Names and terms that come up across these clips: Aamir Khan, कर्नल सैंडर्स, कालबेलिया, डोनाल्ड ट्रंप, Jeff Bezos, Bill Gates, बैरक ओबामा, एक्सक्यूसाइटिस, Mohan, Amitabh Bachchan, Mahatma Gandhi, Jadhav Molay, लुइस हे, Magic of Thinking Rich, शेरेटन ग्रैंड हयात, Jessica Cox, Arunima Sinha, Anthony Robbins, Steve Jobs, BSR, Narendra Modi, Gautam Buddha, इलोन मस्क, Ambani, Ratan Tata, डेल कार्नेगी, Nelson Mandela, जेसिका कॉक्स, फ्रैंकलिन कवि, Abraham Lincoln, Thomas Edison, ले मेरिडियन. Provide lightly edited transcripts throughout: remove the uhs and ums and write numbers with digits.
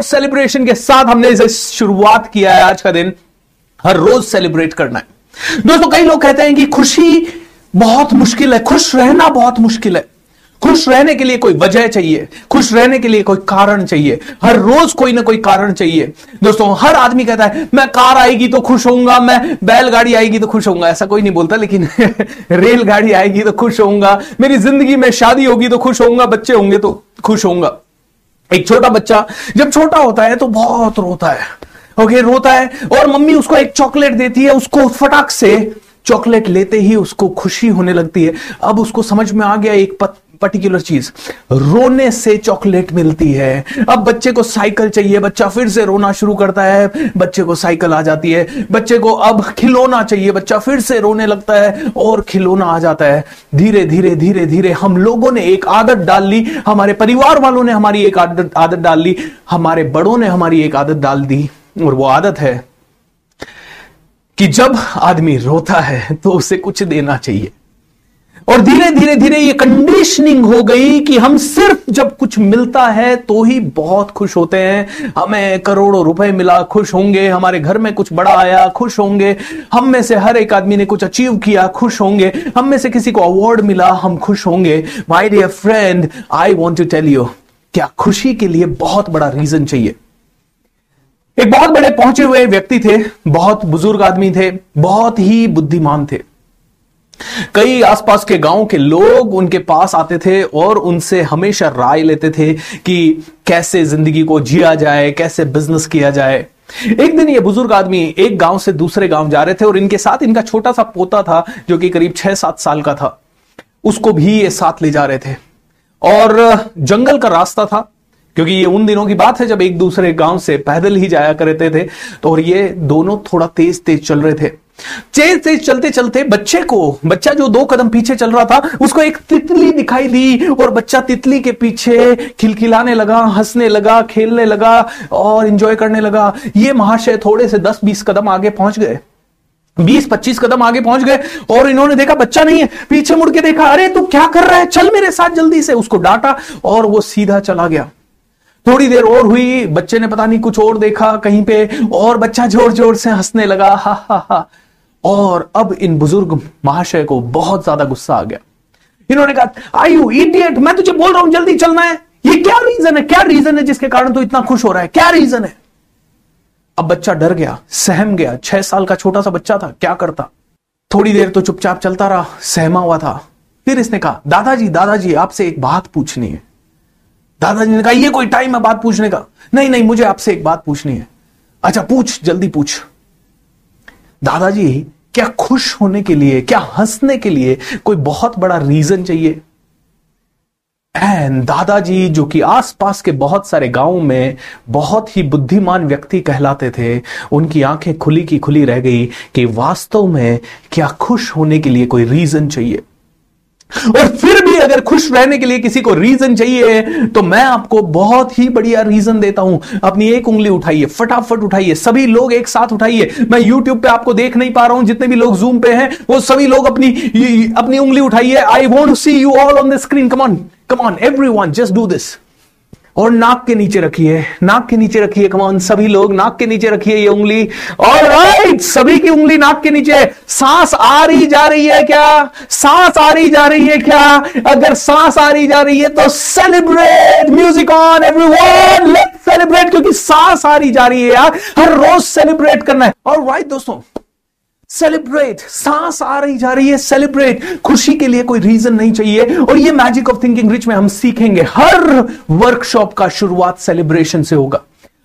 और सेलिब्रेशन के साथ हमने इसे शुरुआत किया है। आज का दिन हर रोज सेलिब्रेट करना है। दोस्तों, कई लोग कहते हैं कि खुशी बहुत मुश्किल है, खुश रहना बहुत मुश्किल है, खुश रहने के लिए कोई वजह चाहिए, खुश रहने के लिए कोई कारण चाहिए, हर रोज कोई ना कोई कारण चाहिए। दोस्तों, हर आदमी कहता है मैं कार आएगी तो खुश होऊंगा, मैं बैलगाड़ी आएगी तो खुश होऊंगा, ऐसा कोई नहीं बोलता, लेकिन रेलगाड़ी आएगी तो खुश होऊंगा, मेरी जिंदगी में शादी होगी तो खुश होऊंगा, बच्चे होंगे तो खुश होऊंगा। एक छोटा बच्चा जब छोटा होता है तो बहुत रोता है, ओके, रोता है, और मम्मी उसको एक चॉकलेट देती है, उसको फटाक से चॉकलेट लेते ही उसको खुशी होने लगती है। अब उसको समझ में आ गया एक पर्टिकुलर चीज, रोने से चॉकलेट मिलती है। अब बच्चे को साइकिल चाहिए, बच्चा फिर से रोना शुरू करता है, बच्चे को साइकिल आ जाती है। बच्चे को अब खिलौना चाहिए, बच्चा फिर से रोने लगता है और खिलौना आ जाता है। धीरे धीरे धीरे धीरे हम लोगों ने एक आदत डाल ली, हमारे परिवार वालों ने हमारी एक आदत डाल ली, हमारे बड़ों ने हमारी एक आदत डाल दी, और वो आदत है कि जब आदमी रोता है तो उसे कुछ देना चाहिए। और धीरे धीरे धीरे ये कंडीशनिंग हो गई कि हम सिर्फ जब कुछ मिलता है तो ही बहुत खुश होते हैं। हमें करोड़ों रुपए मिला, खुश होंगे, हमारे घर में कुछ बड़ा आया, खुश होंगे, हम में से हर एक आदमी ने कुछ अचीव किया, खुश होंगे, हम में से किसी को अवार्ड मिला, हम खुश होंगे। My dear friend, I want to tell you, क्या खुशी के लिए बहुत बड़ा रीजन चाहिए। एक बहुत बड़े पहुंचे हुए व्यक्ति थे, बहुत बुजुर्ग आदमी थे, बहुत ही बुद्धिमान थे। कई आसपास के गांव के लोग उनके पास आते थे और उनसे हमेशा राय लेते थे कि कैसे जिंदगी को जिया जाए, कैसे बिजनेस किया जाए। एक दिन ये बुजुर्ग आदमी एक गांव से दूसरे गांव जा रहे थे और इनके साथ इनका छोटा सा पोता था जो कि करीब 6-7 साल का था, उसको भी ये साथ ले जा रहे थे। और जंगल का रास्ता था, क्योंकि ये उन दिनों की बात है जब एक दूसरे गांव से पैदल ही जाया करते थे। तो और ये दोनों थोड़ा तेज तेज चल रहे थे। तेज चलते चलते बच्चा जो 2 कदम पीछे चल रहा था उसको एक तितली दिखाई दी, और बच्चा तितली के पीछे खिलखिलाने लगा, हंसने लगा, खेलने लगा और एंजॉय करने लगा। ये महाशय थोड़े से 10-20 कदम आगे पहुंच गए, 20-25 कदम आगे पहुंच गए, और इन्होंने देखा बच्चा नहीं है। पीछे मुड़ के देखा, अरे तू क्या कर रहा है, चल मेरे साथ जल्दी से। उसको डांटा और वो सीधा चला गया। थोड़ी देर और हुई, बच्चे ने पता नहीं कुछ और देखा कहीं पे, और बच्चा जोर जोर से हंसने लगा, हा हा हा। और अब इन बुजुर्ग महाशय को बहुत ज्यादा गुस्सा आ गया। इन्होंने कहा, आई यू इडियट, मैं तुझे बोल रहा हूं जल्दी चलना है, ये क्या रीजन है, क्या रीजन है जिसके कारण तू इतना खुश हो रहा है, क्या रीजन है। अब बच्चा डर गया, सहम गया, 6 साल का छोटा सा बच्चा था, क्या करता। थोड़ी देर तो चुपचाप चलता रहा, सहमा हुआ था। फिर इसने कहा, दादाजी दादाजी आपसे एक बात पूछनी है। दादाजी ने कहा, ये कोई टाइम है बात पूछने का, नहीं नहीं मुझे आपसे एक बात पूछनी है। अच्छा पूछ, जल्दी पूछ। दादाजी, क्या खुश होने के लिए, क्या हंसने के लिए कोई बहुत बड़ा रीजन चाहिए? एंड दादाजी जो कि आसपास के बहुत सारे गांवों में बहुत ही बुद्धिमान व्यक्ति कहलाते थे, उनकी आंखें खुली की खुली रह गई कि वास्तव में क्या खुश होने के लिए कोई रीजन चाहिए। और फिर भी अगर खुश रहने के लिए किसी को रीजन चाहिए तो मैं आपको बहुत ही बढ़िया रीजन देता हूं। अपनी एक उंगली उठाइए, फटाफट उठाइए, सभी लोग एक साथ उठाइए। मैं YouTube पे आपको देख नहीं पा रहा हूं, जितने भी लोग Zoom पे हैं वो सभी लोग अपनी उंगली उठाइए। I want to see you all on the screen, come on come on everyone, just do this. और नाक के नीचे रखिए, नाक के नीचे रखिए, कम ऑन सभी लोग नाक के नीचे रखिए ये उंगली। ऑलराइट, सभी की उंगली नाक के नीचे। सांस आ रही जा रही है क्या, सांस आ रही जा रही है क्या? अगर सांस आ रही जा रही है तो celebrate. Music on everyone, let's celebrate, क्योंकि सांस आ रही जा रही है यार, हर रोज सेलिब्रेट करना है। ऑलराइट दोस्तों, सेलिब्रेट, सांस आ रही जा रही है, सेलिब्रेट। खुशी के लिए कोई रीजन नहीं चाहिए, और ये मैजिक ऑफ थिंकिंग रिच में हम सीखेंगे। हर वर्कशॉप का शुरुआत सेलिब्रेशन से होगा,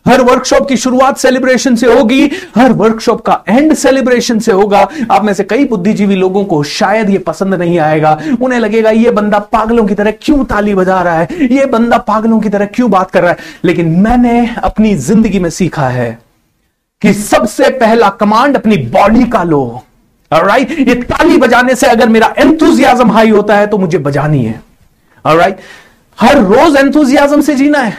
हर वर्कशॉप की शुरुआत सेलिब्रेशन से होगी, हर वर्कशॉप का एंड सेलिब्रेशन से होगा। आप में से कई बुद्धिजीवी लोगों को शायद ये पसंद नहीं आएगा, उन्हें लगेगा ये बंदा पागलों की तरह क्यों ताली बजा रहा है, ये बंदा पागलों की तरह क्यों बात कर रहा है। लेकिन मैंने अपनी जिंदगी में सीखा है कि सबसे पहला कमांड अपनी बॉडी का लो। ऑलराइट, ये ताली बजाने से अगर मेरा एंथुजियाज्म हाई होता है तो मुझे बजानी है। ऑलराइट, हर रोज एंथुजियाज्म से जीना है,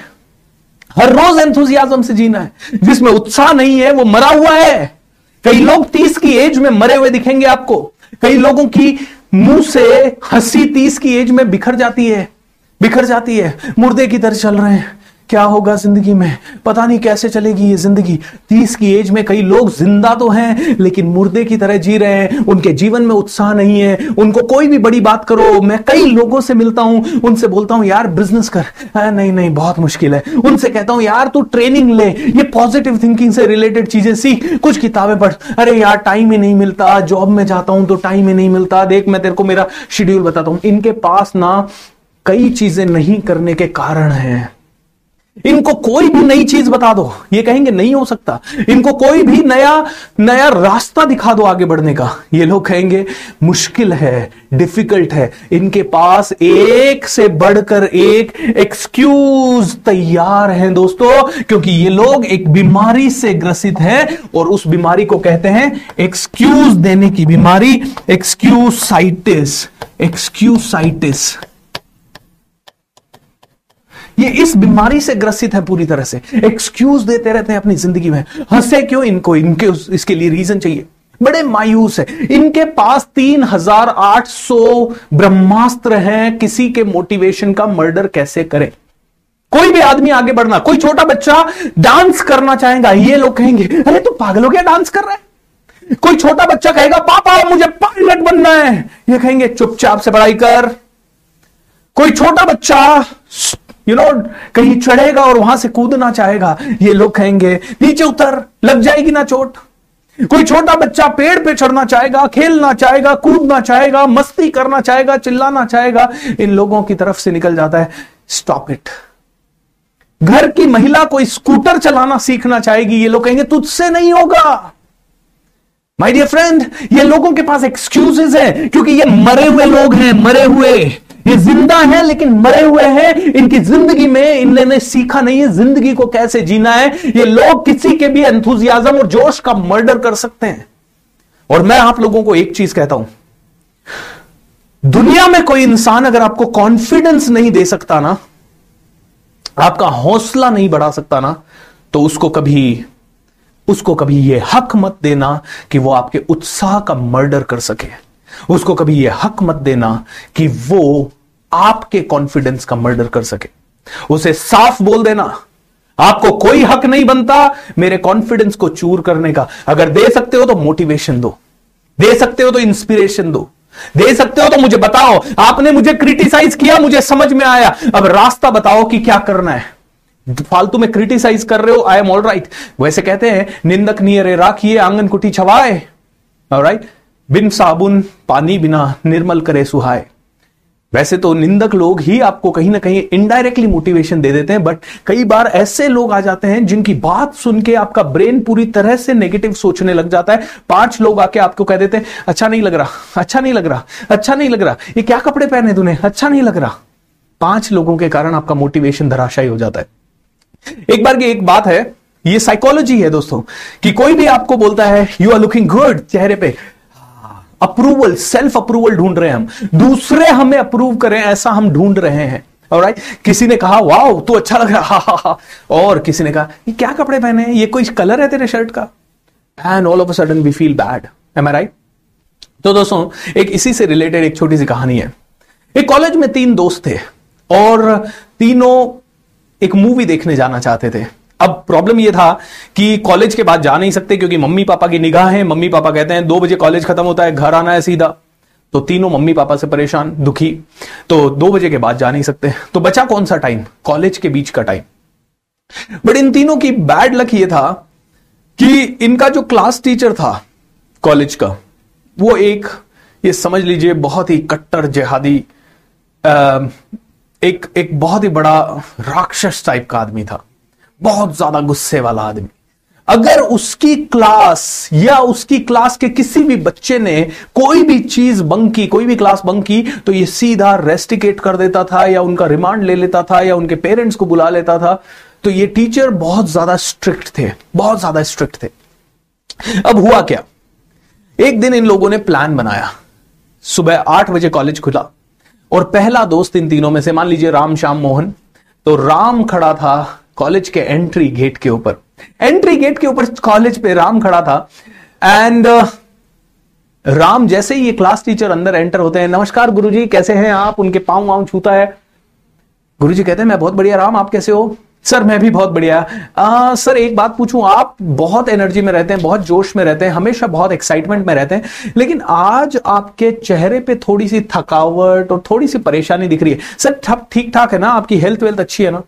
हर रोज एंथुजियाज्म से जीना है। जिसमें उत्साह नहीं है वो मरा हुआ है। कई लोग 30 की एज में मरे हुए दिखेंगे आपको, कई लोगों की मुंह से हंसी 30 की एज में बिखर जाती है, बिखर जाती है, मुर्दे की तरह चल रहे हैं। क्या होगा जिंदगी में, पता नहीं कैसे चलेगी ये जिंदगी। 30 की एज में कई लोग जिंदा तो हैं लेकिन मुर्दे की तरह जी रहे हैं, उनके जीवन में उत्साह नहीं है, उनको कोई भी बड़ी बात करो। मैं कई लोगों से मिलता हूं, उनसे बोलता हूं यार बिजनेस कर, नहीं नहीं बहुत मुश्किल है। उनसे कहता हूं यार तू ट्रेनिंग ले, ये पॉजिटिव थिंकिंग से रिलेटेड चीजें सीख, कुछ किताबें पढ़। अरे यार टाइम ही नहीं मिलता, जॉब में जाता हूं तो टाइम ही नहीं मिलता, देख मैं तेरे को मेरा शेड्यूल बताता हूं। इनके पास ना कई चीजें नहीं करने के कारण हैं। इनको कोई भी नई चीज बता दो ये कहेंगे नहीं हो सकता, इनको कोई भी नया रास्ता दिखा दो आगे बढ़ने का ये लोग कहेंगे मुश्किल है, डिफिकल्ट है। इनके पास एक से बढ़कर एक एक्सक्यूज तैयार हैं दोस्तों, क्योंकि ये लोग एक बीमारी से ग्रसित हैं और उस बीमारी को कहते हैं एक्सक्यूज देने की बीमारी, एक्सक्यूसाइटिस। एक्सक्यूसाइटिस ये इस बीमारी से ग्रसित है पूरी तरह से, एक्सक्यूज देते रहते हैं अपनी जिंदगी में। हंसे क्यों इनको, इनके इसके लिए रीजन चाहिए। बड़े मायूस है, इनके पास 3800 ब्रह्मास्त्र हैं किसी के मोटिवेशन का मर्डर कैसे करें। कोई भी आदमी आगे बढ़ना, कोई छोटा बच्चा डांस करना चाहेगा, ये लोग कहेंगे अरे तू पागल हो गया डांस कर रहा है। कोई छोटा बच्चा कहेगा पापा मुझे पायलट बनना है, ये कहेंगे चुपचाप से पढ़ाई कर। कोई छोटा बच्चा कहीं चढ़ेगा और वहां से कूदना चाहेगा, ये लोग कहेंगे नीचे उतर लग जाएगी ना चोट। कोई छोटा बच्चा पेड़ पे चढ़ना चाहेगा, खेलना चाहेगा, कूदना चाहेगा, मस्ती करना चाहेगा, चिल्लाना चाहेगा, इन लोगों की तरफ से निकल जाता है स्टॉप इट। घर की महिला कोई स्कूटर चलाना सीखना चाहेगी, ये लोग कहेंगे तुझसे नहीं होगा। माय डियर फ्रेंड, ये लोगों के पास एक्सक्यूजेस हैं क्योंकि ये मरे हुए लोग हैं, मरे हुए। ये जिंदा है लेकिन मरे हुए हैं, इनकी जिंदगी में इन्होंने सीखा नहीं है जिंदगी को कैसे जीना है। ये लोग किसी के भी एंथुजियाज्म और जोश का मर्डर कर सकते हैं। और मैं आप लोगों को एक चीज कहता हूं, दुनिया में कोई इंसान अगर आपको कॉन्फिडेंस नहीं दे सकता ना, आपका हौसला नहीं बढ़ा सकता ना, तो उसको कभी ये हक मत देना कि वो आपके उत्साह का मर्डर कर सके। उसको कभी ये हक मत देना कि वो आपके कॉन्फिडेंस का मर्डर कर सके। उसे साफ बोल देना आपको कोई हक नहीं बनता मेरे कॉन्फिडेंस को चूर करने का। अगर दे सकते हो तो मोटिवेशन दो, दे सकते हो तो इंस्पिरेशन दो, दे सकते हो तो मुझे बताओ आपने मुझे क्रिटिसाइज किया मुझे समझ में आया, अब रास्ता बताओ कि क्या करना है। फालतू में क्रिटिसाइज कर रहे हो, आई एम ऑल राइट। वैसे कहते हैं निंदक नियरे राखिए आंगन कुटी छवाए, ऑलराइट, बिन साबुन पानी बिना निर्मल करे सुहाए। वैसे तो निंदक लोग ही आपको कहीं ना कहीं इनडायरेक्टली मोटिवेशन दे देते हैं, बट कई बार ऐसे लोग आ जाते हैं जिनकी बात सुन के आपका ब्रेन पूरी तरह से नेगेटिव सोचने लग जाता है। 5 लोग आके आपको कह देते हैं अच्छा नहीं लग रहा, अच्छा नहीं लग रहा, अच्छा नहीं लग रहा, ये क्या कपड़े पहने तूने, अच्छा नहीं लग रहा। 5 लोगों के कारण आपका मोटिवेशन धराशायी हो जाता है। एक बार की एक बात है, ये साइकोलॉजी है दोस्तों, कि कोई भी आपको बोलता है यू आर लुकिंग गुड, चेहरे पे अप्रूवल, सेल्फ अप्रूवल ढूंढ रहे हैं हम, दूसरे हमें अप्रूव करें ऐसा हम ढूंढ रहे हैं, ऑलराइट। किसी ने कहा वाओ तू अच्छा लग रहा है, और किसी ने कहा ये क्या कपड़े पहने हैं, ये कोई कलर है तेरे शर्ट का, and all of a sudden we feel bad, am I right. तो दोस्तों एक इसी से रिलेटेड एक छोटी सी कहानी है। एक कॉलेज में 3 दोस्त थे और तीनों एक मूवी देखने जाना चाहते थे। अब प्रॉब्लम यह था कि कॉलेज के बाद जा नहीं सकते क्योंकि मम्मी पापा की निगाह है। मम्मी पापा कहते हैं 2 बजे कॉलेज खत्म होता है, घर आना है सीधा। तो तीनों मम्मी पापा से परेशान, दुखी, तो 2 बजे के बाद जा नहीं सकते। तो बचा कौन सा टाइम, कॉलेज के बीच का टाइम। बट इन तीनों की बैड लक यह था कि इनका जो क्लास टीचर था कॉलेज का, वो एक ये समझ लीजिए बहुत ही कट्टर जिहादी, एक बहुत ही बड़ा राक्षस टाइप का आदमी था, बहुत ज्यादा गुस्से वाला आदमी। अगर उसकी क्लास या उसकी क्लास के किसी भी बच्चे ने कोई भी चीज बंक की, कोई भी क्लास बंक की, तो ये सीधा रेस्टिकेट कर देता था या उनका रिमांड ले लेता था या उनके पेरेंट्स को बुला लेता था। तो ये टीचर बहुत ज्यादा स्ट्रिक्ट थे, बहुत ज्यादा स्ट्रिक्ट थे। अब हुआ क्या, एक दिन इन लोगों ने प्लान बनाया, सुबह 8 बजे कॉलेज खुला और पहला दोस्त इन तीनों में से मान लीजिए राम, श्याम, मोहन, तो राम खड़ा था कॉलेज के एंट्री गेट के ऊपर, एंट्री गेट के ऊपर कॉलेज पे राम खड़ा था। एंड राम जैसे ही ये क्लास टीचर अंदर एंटर होते हैं, नमस्कार गुरुजी कैसे हैं आप, उनके पाँव वाँव छूता है। गुरुजी कहते हैं मैं बहुत बढ़िया राम, आप कैसे हो। सर मैं भी बहुत बढ़िया। सर एक बात पूछूं, आप बहुत एनर्जी में रहते हैं, बहुत जोश में रहते हैं, हमेशा बहुत एक्साइटमेंट में रहते हैं, लेकिन आज आपके चेहरे पे थोड़ी सी थकावट और थोड़ी सी परेशानी दिख रही है। सर सब ठीक ठाक है ना? आपकी हेल्थ वेल्थ अच्छी है ना?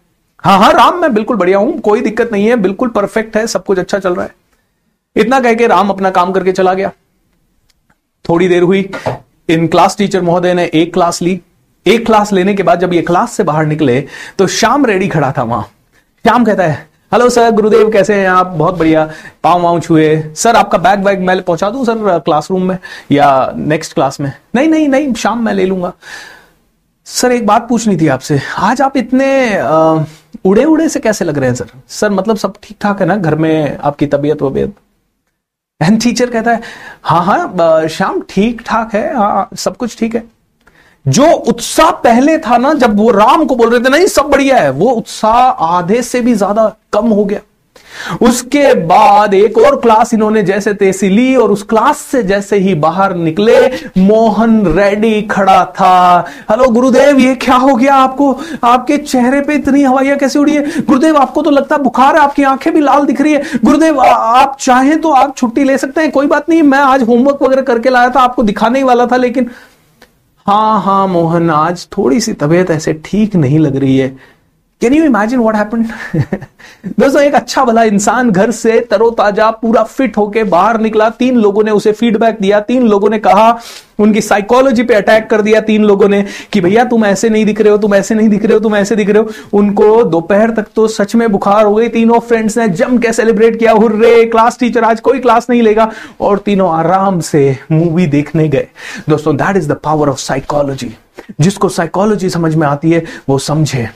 हाँ हाँ राम, मैं बिल्कुल बढ़िया हूं, कोई दिक्कत नहीं है, बिल्कुल परफेक्ट है, सब कुछ अच्छा चल रहा है। इतना कह के राम अपना काम करके चला गया। थोड़ी देर हुई, इन क्लास टीचर महोदय ने एक क्लास ली। एक क्लास लेने के बाद जब ये क्लास से बाहर निकले तो श्याम रेडी खड़ा था वहां। श्याम कहता है, हेलो सर, गुरुदेव कैसे हैं आप? बहुत बढ़िया। पाँव वाँव छुए। सर आपका बैग बैग मैं पहुंचा दूं सर क्लासरूम में या नेक्स्ट क्लास में? नहीं नहीं नहीं श्याम, मैं ले लूंगा। सर एक बात पूछनी थी आपसे, आज आप इतने उड़े उड़े से कैसे लग रहे हैं सर? सर मतलब सब ठीक ठाक है ना घर में, आपकी तबीयत वबीयत? एंड टीचर कहता है, हाँ हाँ श्याम ठीक ठाक है, हाँ सब कुछ ठीक है। जो उत्साह पहले था ना जब वो राम को बोल रहे थे नहीं सब बढ़िया है, वो उत्साह आधे से भी ज्यादा कम हो गया। उसके बाद एक और क्लास इन्होंने जैसे तैसे ली और उस क्लास से जैसे ही बाहर निकले मोहन रेड्डी खड़ा था। हेलो गुरुदेव, ये क्या हो गया आपको? आपके चेहरे पे इतनी हवाइयां कैसे उड़ी है? गुरुदेव आपको तो लगता बुखार है, आपकी आंखें भी लाल दिख रही है। गुरुदेव आप चाहें तो आप छुट्टी ले सकते हैं, कोई बात नहीं, मैं आज होमवर्क वगैरह करके लाया था, आपको दिखाने ही वाला था, लेकिन हाँ हाँ मोहन आज थोड़ी सी तबीयत ऐसे ठीक नहीं लग रही है। Can you imagine what happened? दोस्तों एक अच्छा भला इंसान घर से तरोताजा पूरा फिट होके बाहर निकला, 3 लोगों ने उसे फीडबैक दिया, 3 लोगों ने कहा, उनकी साइकोलॉजी पे अटैक कर दिया 3 लोगों ने कि भैया तुम ऐसे नहीं दिख रहे हो, तुम ऐसे नहीं दिख रहे हो, तुम ऐसे दिख रहे हो। उनको दोपहर तक तो सच में बुखार हो गई। 3 फ्रेंड्स ने जम के सेलिब्रेट किया, हुर्रे क्लास टीचर आज कोई क्लास नहीं लेगा, और 3 आराम से मूवी देखने गए। दोस्तों that is the power of psychology. जिसको साइकोलॉजी समझ में आती है वो समझे।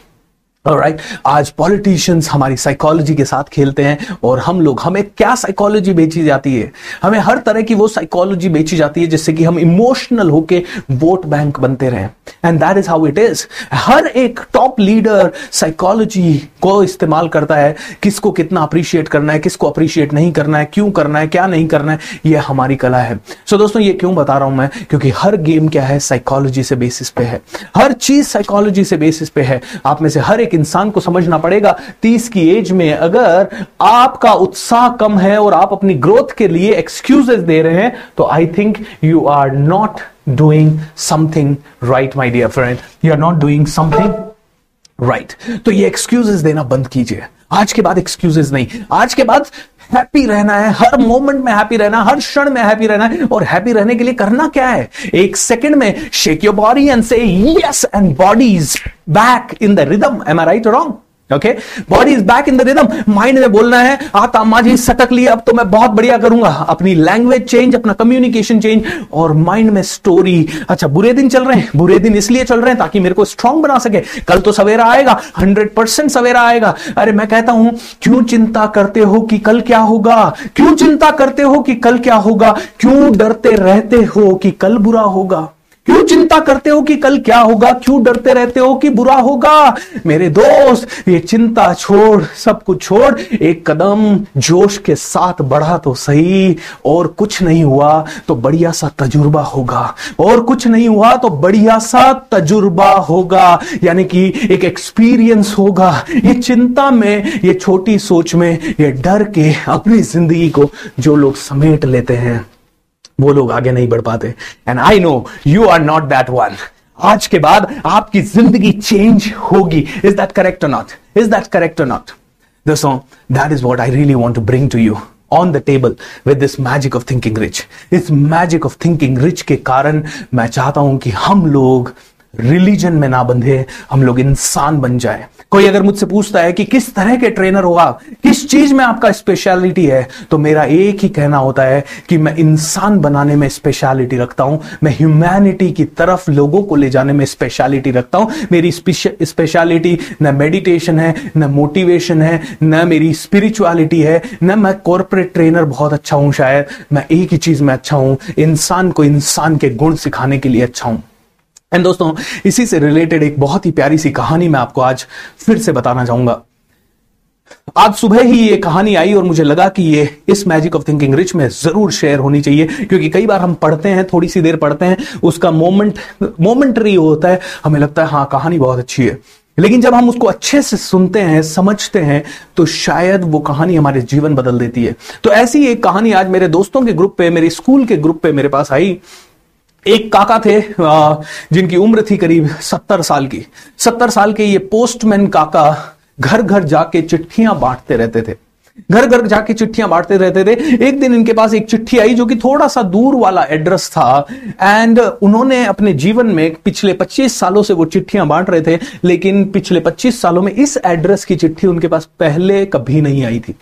ऑलराइट, आज पॉलिटिशियंस हमारी साइकोलॉजी के साथ खेलते हैं और हम लोग, हमें क्या साइकोलॉजी बेची जाती है, हमें हर तरह की वो साइकोलॉजी बेची जाती है जिससे कि हम इमोशनल होके वोट बैंक बनते रहें। And that is how it is. हर एक टॉप लीडर साइकोलॉजी को इस्तेमाल करता है, किसको कितना अप्रिशिएट करना है, किसको अप्रिशिएट नहीं करना है, क्यों करना है, क्या नहीं करना है, यह हमारी कला है। सो दोस्तों ये क्यों बता रहा हूं मैं, क्योंकि हर गेम क्या है, साइकोलॉजी से बेसिस पे है, हर चीज साइकोलॉजी से बेसिस पे है। आप में से हर इंसान को समझना पड़ेगा 30 की एज में अगर आपका उत्साह कम है और आप अपनी ग्रोथ के लिए एक्सक्यूजेस दे रहे हैं तो I think you are not doing something right my dear friend, you are not doing something right. तो ये एक्सक्यूजेस देना बंद कीजिए, आज के बाद एक्सक्यूजेस नहीं, आज के बाद हैप्पी रहना है, हर मोमेंट में हैप्पी रहना, हर क्षण में हैप्पी रहना है। और हैप्पी रहने के लिए करना क्या है, एक सेकंड में shake your body and say yes and bodies back in the rhythm. Am I right और wrong? Okay, body is back in the rhythm. Mind में बोलना है, आता माझी सटक लिया, अब तो मैं बहुत बढ़िया करूंगा। अपनी लैंग्वेज चेंज, अपना कम्युनिकेशन चेंज, और माइंड में स्टोरी। अच्छा बुरे दिन चल रहे हैं, बुरे दिन इसलिए चल रहे हैं ताकि मेरे को स्ट्रांग बना सके, कल तो सवेरा आएगा, 100% सवेरा आएगा। अरे मैं कहता हूं, क्यों चिंता करते हो कि कल क्या होगा, क्यों चिंता करते हो कि कल क्या होगा, क्यों डरते रहते हो कि कल बुरा होगा, क्यों चिंता करते हो कि कल क्या होगा, क्यों डरते रहते हो कि बुरा होगा। मेरे दोस्त ये चिंता छोड़, सब कुछ छोड़, एक कदम जोश के साथ बढ़ा तो सही। और कुछ नहीं हुआ तो बढ़िया सा तजुर्बा होगा, और कुछ नहीं हुआ तो बढ़िया सा तजुर्बा होगा, यानी कि एक एक्सपीरियंस होगा। ये चिंता में, ये छोटी सोच में, ये डर के अपनी जिंदगी को जो लोग समेट लेते हैं वो लोग आगे नहीं बढ़ पाते। And I know you are not that one. आज के बाद आपकी जिंदगी चेंज होगी। इज दैट करेक्ट और नॉट? इज दैट करेक्ट और नॉट? दोस्तों that is what I really want to bring to you on the table with this magic of thinking rich. इस मैजिक ऑफ थिंकिंग रिच के कारण मैं चाहता हूं कि हम लोग रिलीजन में ना बंधे, हम लोग इंसान बन जाए। कोई अगर मुझसे पूछता है कि किस तरह के ट्रेनर हो आप, किस चीज में आपका स्पेशलिटी है, तो मेरा एक ही कहना होता है कि मैं इंसान बनाने में स्पेशलिटी रखता हूं, मैं ह्यूमैनिटी की तरफ लोगों को ले जाने में स्पेशलिटी रखता हूं। मेरी स्पेशलिटी न मेडिटेशन है, न मोटिवेशन है, न मेरी स्पिरिचुअलिटी है, न मैं कॉर्पोरेट ट्रेनर बहुत अच्छा हूं शायद। मैं एक ही चीज में अच्छा हूं, इंसान को इंसान के गुण सिखाने के लिए अच्छा हूं। एंड दोस्तों इसी से रिलेटेड एक बहुत ही प्यारी सी कहानी मैं आपको आज फिर से बताना चाहूंगा। आज सुबह ही ये कहानी आई और मुझे लगा कि ये इस मैजिक ऑफ थिंकिंग रिच में जरूर शेयर होनी चाहिए, क्योंकि कई बार हम पढ़ते हैं, थोड़ी सी देर पढ़ते हैं, उसका मोमेंटरी होता है, हमें लगता है हाँ कहानी बहुत अच्छी है, लेकिन जब हम उसको अच्छे से सुनते हैं, समझते हैं, तो शायद वो कहानी हमारे जीवन बदल देती है। तो ऐसी एक कहानी आज मेरे दोस्तों के ग्रुप पे, मेरे स्कूल के ग्रुप पे मेरे पास आई। एक काका थे जिनकी उम्र थी करीब 70 साल की। 70 साल के ये पोस्टमैन काका घर घर जाके चिट्ठियां बांटते रहते थे, घर घर जाके चिट्ठियां बांटते रहते थे। एक दिन इनके पास एक चिट्ठी आई जो कि थोड़ा सा दूर वाला एड्रेस था, एंड उन्होंने अपने जीवन में पिछले 25 सालों से वो चिट्ठियां बांट रहे थे, लेकिन पिछले 25 सालों में इस एड्रेस की चिट्ठी उनके पास पहले कभी नहीं आई थी।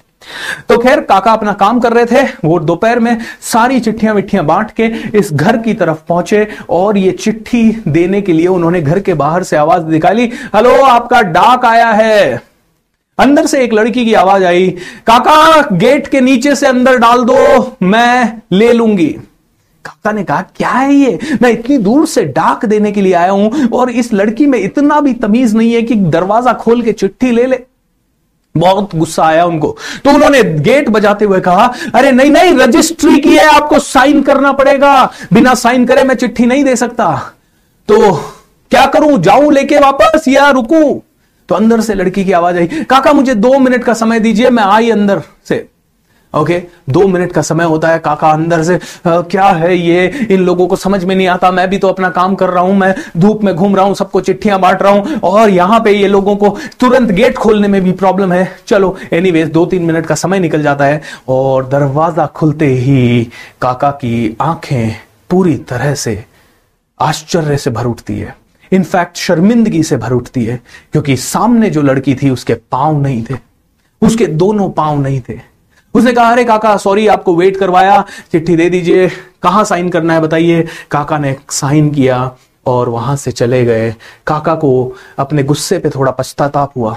तो खैर काका अपना काम कर रहे थे, वो दोपहर में सारी चिट्ठियां विट्ठियां बांट के इस घर की तरफ पहुंचे और ये चिट्ठी देने के लिए उन्होंने घर के बाहर से आवाज निकाली, हेलो आपका डाक आया है। अंदर से एक लड़की की आवाज आई, काका गेट के नीचे से अंदर डाल दो, मैं ले लूंगी। काका ने कहा क्या है ये, मैं इतनी दूर से डाक देने के लिए आया हूं और इस लड़की में इतना भी तमीज नहीं है कि दरवाजा खोल के चिट्ठी ले ले। बहुत गुस्सा आया उनको, तो उन्होंने गेट बजाते हुए कहा, अरे नहीं नहीं रजिस्ट्री की है, आपको साइन करना पड़ेगा, बिना साइन करे मैं चिट्ठी नहीं दे सकता। तो क्या करूं, जाऊं लेके वापस या रुकूं? तो अंदर से लड़की की आवाज आई, काका मुझे 2 मिनट का समय दीजिए, मैं आई अंदर से। ओके, 2 मिनट का समय होता है। काका अंदर से क्या है ये, इन लोगों को समझ में नहीं आता, मैं भी तो अपना काम कर रहा हूं, मैं धूप में घूम रहा हूं, सबको चिट्ठियां बांट रहा हूं और यहां पे ये लोगों को तुरंत गेट खोलने में भी प्रॉब्लम है। चलो एनीवेज 2-3 मिनट का समय निकल जाता है और दरवाजा खुलते ही काका की आंखें पूरी तरह से आश्चर्य से भर उठती है, इनफैक्ट शर्मिंदगी से भर उठती है, क्योंकि सामने जो लड़की थी उसके पांव नहीं थे, उसके दोनों पांव नहीं थे। उसने कहा, अरे काका सॉरी आपको वेट करवाया, चिट्ठी दे दीजिए, कहां साइन करना है बताइए। काका ने साइन किया और वहां से चले गए। काका को अपने गुस्से पे थोड़ा पश्चाताप हुआ।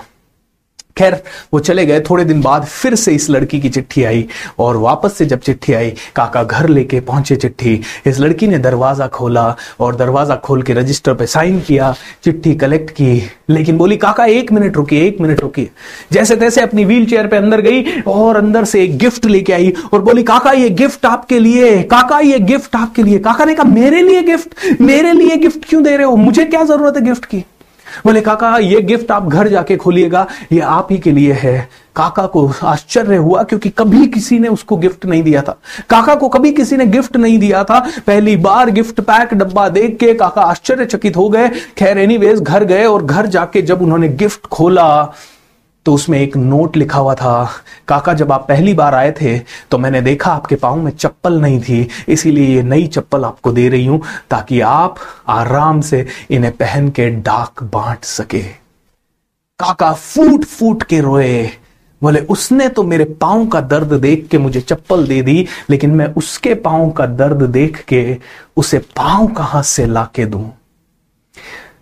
खैर वो चले गए। थोड़े दिन बाद फिर से इस लड़की की चिट्ठी आई और वापस से जब चिट्ठी आई काका घर लेके पहुंचे चिट्ठी। इस लड़की ने दरवाजा खोला और दरवाजा खोल के रजिस्टर पे साइन किया, चिट्ठी कलेक्ट की, लेकिन बोली काका 1 मिनट रुकिए, 1 मिनट रुकिए। जैसे तैसे अपनी व्हील चेयर पे अंदर गई और अंदर से एक गिफ्ट लेके आई और बोली, काका ये गिफ्ट आपके लिए, काका ये गिफ्ट आपके लिए। काका ने कहा, मेरे लिए गिफ्ट, मेरे लिए गिफ्ट क्यों दे रहे हो, मुझे क्या जरूरत है गिफ्ट की। बोले काका ये गिफ्ट आप घर जाके खोलिएगा, ये आप ही के लिए है। काका को आश्चर्य हुआ क्योंकि कभी किसी ने उसको गिफ्ट नहीं दिया था, काका को कभी किसी ने गिफ्ट नहीं दिया था। पहली बार गिफ्ट पैक डब्बा देख के काका आश्चर्यचकित हो गए। खैर एनीवेज घर गए और घर जाके जब उन्होंने गिफ्ट खोला तो उसमें एक नोट लिखा हुआ था, काका जब आप पहली बार आए थे तो मैंने देखा आपके पाँव में चप्पल नहीं थी, इसीलिए ये नई चप्पल आपको दे रही हूं ताकि आप आराम से इन्हें पहन के डाक बांट सके। काका फूट फूट के रोए, बोले उसने तो मेरे पाँव का दर्द देख के मुझे चप्पल दे दी, लेकिन मैं उसके पाँव का दर्द देख के उसे पाँव कहां से ला के दूं।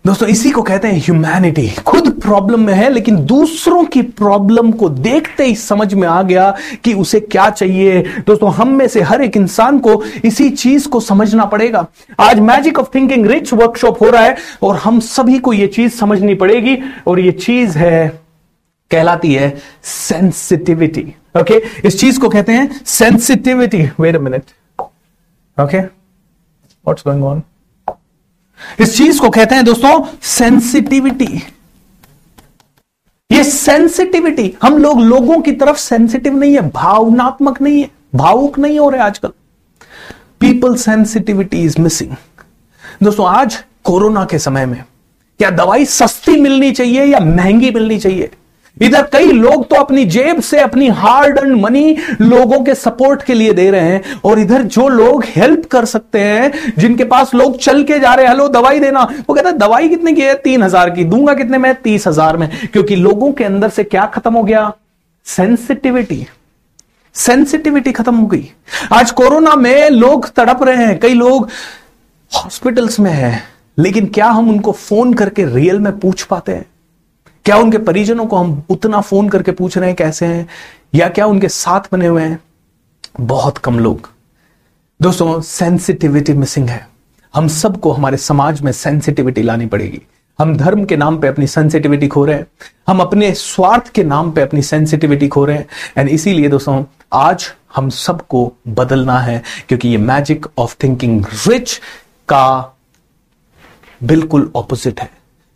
दोस्तों इसी को कहते हैं ह्यूमैनिटी। खुद प्रॉब्लम में है लेकिन दूसरों की प्रॉब्लम को देखते ही समझ में आ गया कि उसे क्या चाहिए। दोस्तों हम में से हर एक इंसान को इसी चीज को समझना पड़ेगा। आज magic of thinking rich workshop हो रहा है और हम सभी को ये चीज समझनी पड़ेगी और ये चीज है, कहलाती है सेंसिटिविटी। ओके, इस चीज को कहते हैं sensitivity. Wait a minute, okay what's going on. इस चीज को कहते हैं दोस्तों सेंसिटिविटी। ये सेंसिटिविटी, हम लोग लोगों की तरफ सेंसिटिव नहीं है, भावनात्मक नहीं है, भावुक नहीं हो रहे आजकल। People sensitivity is missing. दोस्तों आज कोरोना के समय में क्या दवाई सस्ती मिलनी चाहिए या महंगी मिलनी चाहिए? इधर कई लोग तो अपनी जेब से अपनी हार्ड अर्न मनी लोगों के सपोर्ट के लिए दे रहे हैं और इधर जो लोग हेल्प कर सकते हैं, जिनके पास लोग चल के जा रहे हैं, हेलो दवाई देना, वो कहता है दवाई कितने की है, 3000 की, दूंगा कितने में, 30,000 में। क्योंकि लोगों के अंदर से क्या खत्म हो गया, सेंसिटिविटी, सेंसिटिविटी खत्म हो गई। आज कोरोना में लोग तड़प रहे हैं, कई लोग हॉस्पिटल्स में हैं, लेकिन क्या हम उनको फोन करके रियल में पूछ पाते हैं? क्या उनके परिजनों को हम उतना फोन करके पूछ रहे हैं कैसे हैं, या क्या उनके साथ बने हुए हैं? बहुत कम लोग। दोस्तों सेंसिटिविटी मिसिंग है। हम सबको हमारे समाज में सेंसिटिविटी लानी पड़ेगी। हम धर्म के नाम पे अपनी सेंसिटिविटी खो रहे हैं, हम अपने स्वार्थ के नाम पे अपनी सेंसिटिविटी खो रहे हैं, एंड इसीलिए दोस्तों आज हम सबको बदलना है, क्योंकि ये मैजिक ऑफ थिंकिंग रिच का बिल्कुल ऑपोजिट है।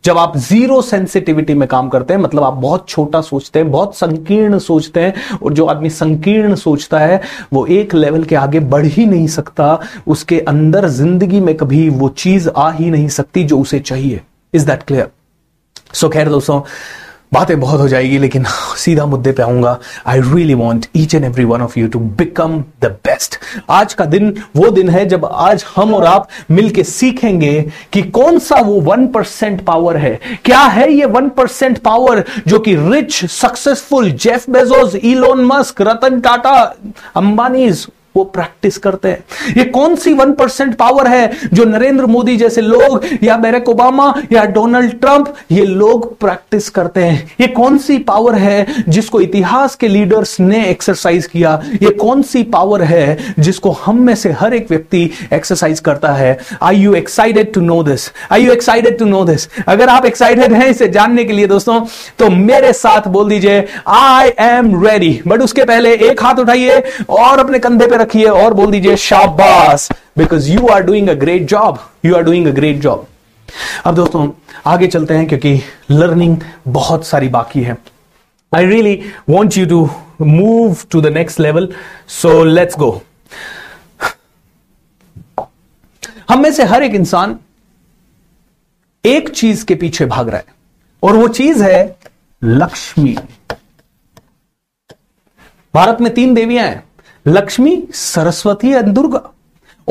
जब आप जीरो सेंसिटिविटी में काम करते हैं, मतलब आप बहुत छोटा सोचते हैं, बहुत संकीर्ण सोचते हैं, और जो आदमी संकीर्ण सोचता है वो एक लेवल के आगे बढ़ ही नहीं सकता, उसके अंदर जिंदगी में कभी वो चीज आ ही नहीं सकती जो उसे चाहिए। Is that clear? सो खैर दोस्तों, बातें बहुत हो जाएगी, लेकिन सीधा मुद्दे पे आऊंगा। I really want each and every one of you to become the best. आज का दिन वो दिन है जब आज हम और आप मिलके सीखेंगे कि कौन सा वो 1% पावर है। क्या है ये 1% पावर जो कि rich, successful Jeff Bezos, इलोन मस्क, Ratan Tata, Ambanis वो प्रैक्टिस करते हैं? ये कौन सी 1% पावर है जो नरेंद्र मोदी जैसे लोग या बैरक ओबामा या डोनाल्ड ट्रंप ये लोग प्रैक्टिस करते हैं? ये कौन सी पावर है जिसको इतिहास के लीडर्स ने एक्सरसाइज किया? ये कौन सी पावर है जिसको हम में से हर एक व्यक्ति एक्सरसाइज करता है? Are you excited to know this? Are you excited to know this? अगर आप एक्साइटेड हैं इसे जानने के लिए दोस्तों, तो मेरे साथ बोल दीजिए आई एम रेडी। बट उसके पहले एक हाथ उठाइए और अपने कंधे पर रखिए और बोल दीजिए शाबाश, because you are doing a great job, you are doing a great job. अब दोस्तों आगे चलते हैं क्योंकि लर्निंग बहुत सारी बाकी है। I really want you to move to the next level, so let's go. हम में से हर एक इंसान एक चीज के पीछे भाग रहा है और वो चीज है लक्ष्मी। भारत में 3 देवियां हैं, लक्ष्मी, सरस्वती और दुर्गा,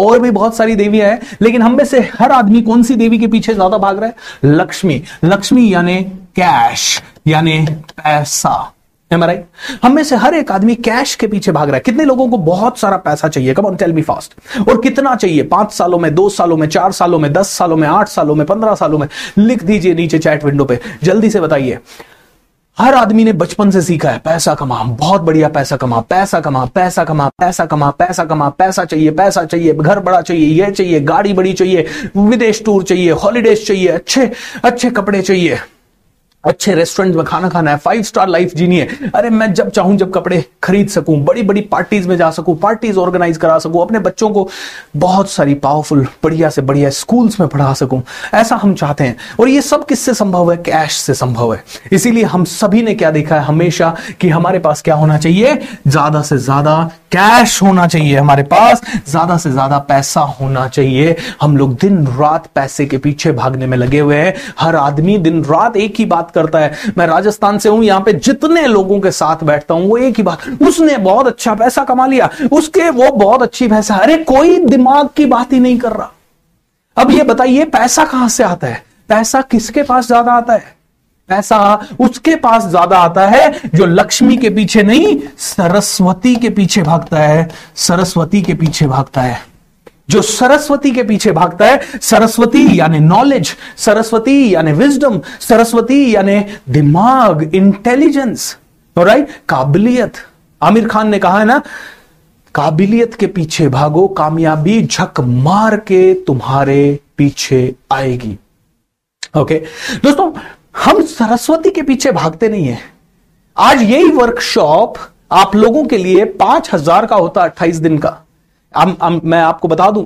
और भी बहुत सारी देवियां हैं, लेकिन हम में से हर आदमी कौन सी देवी के पीछे ज्यादा भाग रहा है? लक्ष्मी। लक्ष्मी यानी कैश, यानी पैसा। हम में से हर एक आदमी कैश के पीछे भाग रहा है। कितने लोगों को बहुत सारा पैसा चाहिए? Come on tell me fast. और कितना चाहिए? 5 सालों में, 2 सालों में, 4 सालों में, 10 सालों में, 8 सालों में, 15 सालों में? लिख दीजिए नीचे चैट विंडो पे, जल्दी से बताइए। हर आदमी ने बचपन से सीखा है पैसा कमा, बहुत बढ़िया पैसा कमा, पैसा कमा, पैसा कमा, पैसा कमा, पैसा कमा, पैसा चाहिए, पैसा चाहिए, घर बड़ा चाहिए, ये चाहिए, गाड़ी बड़ी चाहिए, विदेश टूर चाहिए, हॉलीडेज चाहिए, अच्छे अच्छे कपड़े चाहिए, अच्छे रेस्टोरेंट में खाना खाना है, 5 स्टार लाइफ जीनी है, अरे मैं जब चाहूं जब कपड़े खरीद सकूं, बड़ी बड़ी पार्टीज में जा सकूं, पार्टीज ऑर्गेनाइज करा सकूं, अपने बच्चों को बहुत सारी पावरफुल बढ़िया से बढ़िया स्कूल्स में पढ़ा सकूं, ऐसा हम चाहते हैं। और ये सब किससे संभव है? कैश से संभव है। इसीलिए हम सभी ने क्या देखा है हमेशा कि हमारे पास क्या होना चाहिए? ज्यादा से ज्यादा कैश होना चाहिए, हमारे पास ज्यादा से ज्यादा पैसा होना चाहिए। हम लोग दिन रात पैसे के पीछे भागने में लगे हुए हैं। हर आदमी दिन रात एक ही बात करता है। मैं राजस्थान से हूं, यहां पे जितने लोगों के साथ बैठता हूं वो एक ही बात, उसने बहुत अच्छा पैसा कमा लिया, उसके वो बहुत अच्छी पैसा, अरे कोई दिमाग की बात ही नहीं कर रहा। अब ये बताइए पैसा कहां से आता है? पैसा किसके पास ज्यादा आता है? पैसा उसके पास ज्यादा आता है जो लक्ष्मी के पीछे नहीं, सरस्वती के पीछे भागता है, सरस्वती के पीछे भागता है, जो सरस्वती के पीछे भागता है। सरस्वती यानी नॉलेज, सरस्वती यानी विजडम, सरस्वती यानी दिमाग, इंटेलिजेंस, ऑलराइट, काबिलियत। आमिर खान ने कहा है ना, काबिलियत के पीछे भागो, कामयाबी झक मार के तुम्हारे पीछे आएगी। ओके दोस्तों, हम सरस्वती के पीछे भागते नहीं है। आज यही वर्कशॉप आप लोगों के लिए 5000 का होता, 28 दिन का। मैं आपको बता दूं,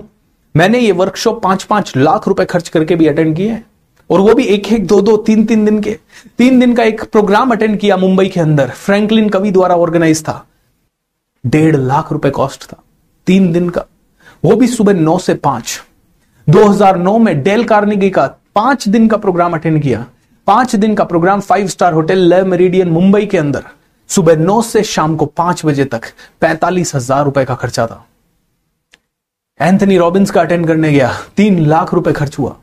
मैंने ये वर्कशॉप 5-5 लाख रुपए खर्च करके भी अटेंड किए हैं, और वो भी 1-1, 2-2, 3-3 दिन के। 3 दिन का एक प्रोग्राम अटेंड किया मुंबई के अंदर, फ्रैंकलिन कवि द्वारा ऑर्गेनाइज था। 1.5 लाख रुपए कॉस्ट था 3 दिन का, वो भी सुबह 9 से 5। 2009 में डेल कार्नेगी का 5 दिन का प्रोग्राम अटेंड किया, 5 दिन का programme 5 star hotel ले मेरिडियन Mumbai के अंदर, सुबह 9 से शाम को 5 बजे तक, 45,000 रुपए का खर्चा था। एंथनी रॉबिन्स का अटेंड करने गया, 3 लाख रुपए खर्च हुआ।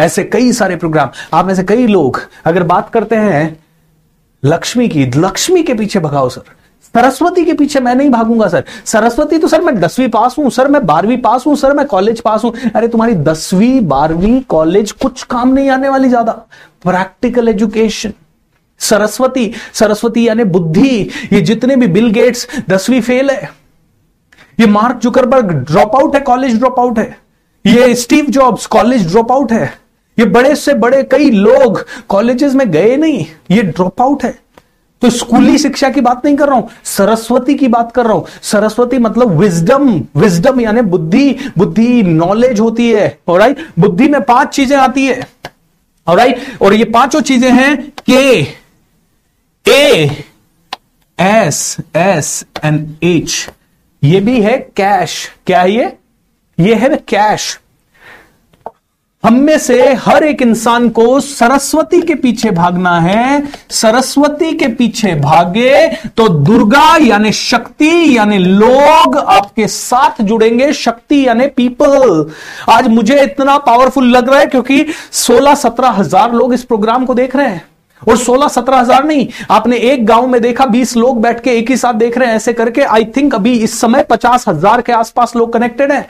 ऐसे कई सारे प्रोग्राम। आप में से कई लोग अगर बात करते हैं लक्ष्मी की, लक्ष्मी के पीछे भगाओ सर, सरस्वती के पीछे मैं नहीं भागूंगा सर, सरस्वती तो सर मैं 10वीं पास हूं सर, मैं 12वीं पास हूं सर, मैं कॉलेज पास हूं। अरे तुम्हारी 10वीं 12वीं कॉलेज कुछ काम नहीं आने वाली, ज्यादा प्रैक्टिकल एजुकेशन। सरस्वती, सरस्वती यानी बुद्धि। ये जितने भी बिल गेट्स 10वीं फेल है, ये मार्क जुकरबर्ग ड्रॉप आउट है, कॉलेज ड्रॉप आउट है, ये Steve Jobs college drop out है, ये बड़े से बड़े कई लोग कॉलेजेस में गए नहीं, ये ड्रॉप आउट है। तो स्कूली शिक्षा की बात नहीं कर रहा हूं, सरस्वती की बात कर रहा हूं। सरस्वती मतलब विजडम, विजडम यानी बुद्धि, बुद्धि नॉलेज होती है, ऑलराइट। बुद्धि में 5 चीजें आती है, ऑलराइट। और ये पांचों चीजें हैं K, A, S, S and H. ये भी है कैश। क्या है ये है ना कैश। हम में से हर एक इंसान को सरस्वती के पीछे भागना है। सरस्वती के पीछे भागे तो दुर्गा यानी शक्ति यानी लोग आपके साथ जुड़ेंगे। शक्ति यानी पीपल। आज मुझे इतना पावरफुल लग रहा है क्योंकि 16-17 हजार लोग इस प्रोग्राम को देख रहे हैं। और 16-17 हजार नहीं, आपने एक गांव में देखा 20 लोग बैठ के एक ही साथ देख रहे हैं। ऐसे करके आई थिंक अभी इस समय 50 हजार के आसपास लोग कनेक्टेड हैं।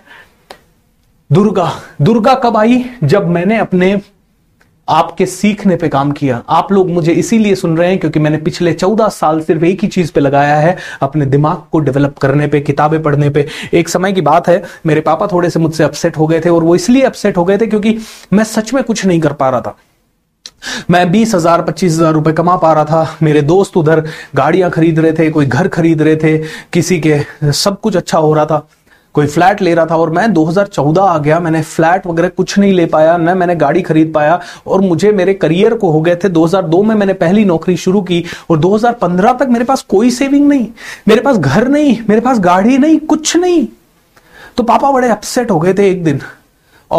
दुर्गा, दुर्गा कब आई? जब मैंने अपने आपके सीखने पे काम किया। आप लोग मुझे इसीलिए सुन रहे हैं क्योंकि मैंने पिछले 14 साल सिर्फ एक ही चीज पे लगाया है, अपने दिमाग को डेवलप करने पे, किताबें पढ़ने पे। एक समय की बात है, मेरे पापा थोड़े से मुझसे अपसेट हो गए थे और वो इसलिए अपसेट हो गए थे क्योंकि मैं सच में कुछ नहीं कर पा रहा था। मैं 20,000-25,000 रुपए कमा पा रहा था। मेरे दोस्त उधर गाड़ियां खरीद रहे थे, कोई घर खरीद रहे थे, किसी के सब कुछ अच्छा हो रहा था, कोई फ्लैट ले रहा था। और मैं 2014 आ गया, मैंने फ्लैट वगैरह कुछ नहीं ले पाया, न मैंने गाड़ी खरीद पाया। और मुझे मेरे करियर को हो गए थे। 2002 में मैंने पहली नौकरी शुरू की और 2015 तक मेरे पास कोई सेविंग नहीं, मेरे पास घर नहीं, मेरे पास गाड़ी नहीं, कुछ नहीं। तो पापा बड़े अपसेट हो गए थे एक दिन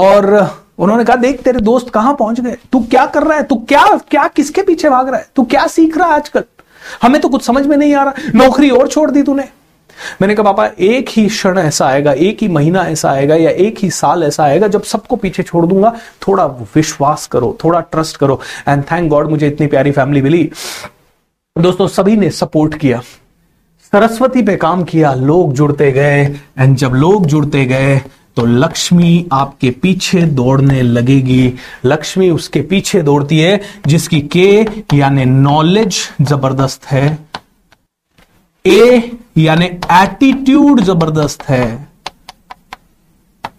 और उन्होंने कहा, देख तेरे दोस्त कहां पहुंच गए, तू क्या कर रहा है, तू क्या किसके पीछे भाग रहा है, तू क्या सीख रहा है आजकल, हमें तो कुछ समझ में नहीं आ रहा, नौकरी और छोड़ दी तूने। मैंने कहा पापा, एक ही क्षण ऐसा आएगा, एक ही महीना ऐसा आएगा या एक ही साल ऐसा आएगा जब सबको पीछे छोड़ दूंगा। थोड़ा विश्वास करो, थोड़ा ट्रस्ट करो। एंड थैंक गॉड मुझे इतनी प्यारी फैमिली मिली। दोस्तों, सभी ने सपोर्ट किया, सरस्वती पे काम किया, लोग जुड़ते गए। एंड जब लोग जुड़ते गए तो लक्ष्मी आपके पीछे दौड़ने लगेगी। लक्ष्मी उसके पीछे दौड़ती है जिसकी के यानी नॉलेज जबरदस्त है, ए यानी एटीट्यूड जबरदस्त है,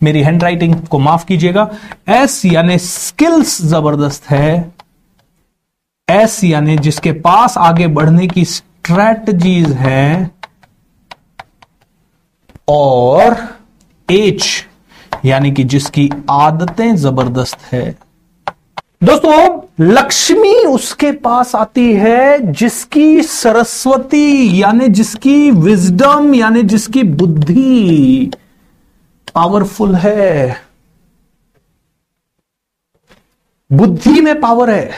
मेरी हैंडराइटिंग को माफ कीजिएगा, एस यानी स्किल्स जबरदस्त है, एस यानी जिसके पास आगे बढ़ने की स्ट्रैटेजीज है, और एच यानी कि जिसकी आदतें जबरदस्त है। दोस्तों, लक्ष्मी उसके पास आती है जिसकी सरस्वती यानी जिसकी विजडम यानी जिसकी बुद्धि पावरफुल है। बुद्धि में पावर है,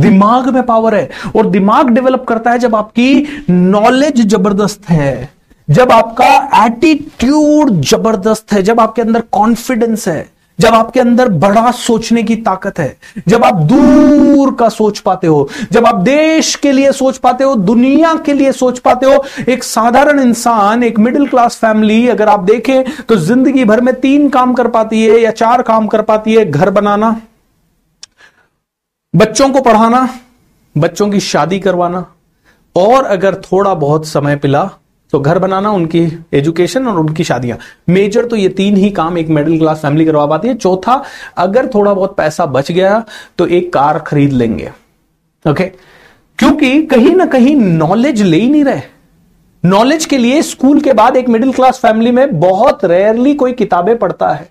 दिमाग में पावर है। और दिमाग डेवलप करता है जब आपकी नॉलेज जबरदस्त है, जब आपका एटीट्यूड जबरदस्त है, जब आपके अंदर कॉन्फिडेंस है, जब आपके अंदर बड़ा सोचने की ताकत है, जब आप दूर का सोच पाते हो, जब आप देश के लिए सोच पाते हो, दुनिया के लिए सोच पाते हो। एक साधारण इंसान, एक मिडिल क्लास फैमिली अगर आप देखें तो जिंदगी भर में 3 काम कर पाती है या 4 काम कर पाती है। घर बनाना, बच्चों को पढ़ाना, बच्चों की शादी करवाना, और अगर थोड़ा बहुत समय मिला तो घर बनाना, उनकी एजुकेशन और उनकी शादियां। मेजर तो ये 3 ही काम एक मिडिल क्लास फैमिली करवा पाती है। चौथा, अगर थोड़ा बहुत पैसा बच गया तो एक कार खरीद लेंगे। ओके, क्योंकि कहीं ना कहीं नॉलेज ले ही नहीं रहे। नॉलेज के लिए स्कूल के बाद एक मिडिल क्लास फैमिली में बहुत रेयरली कोई किताबें पढ़ता है,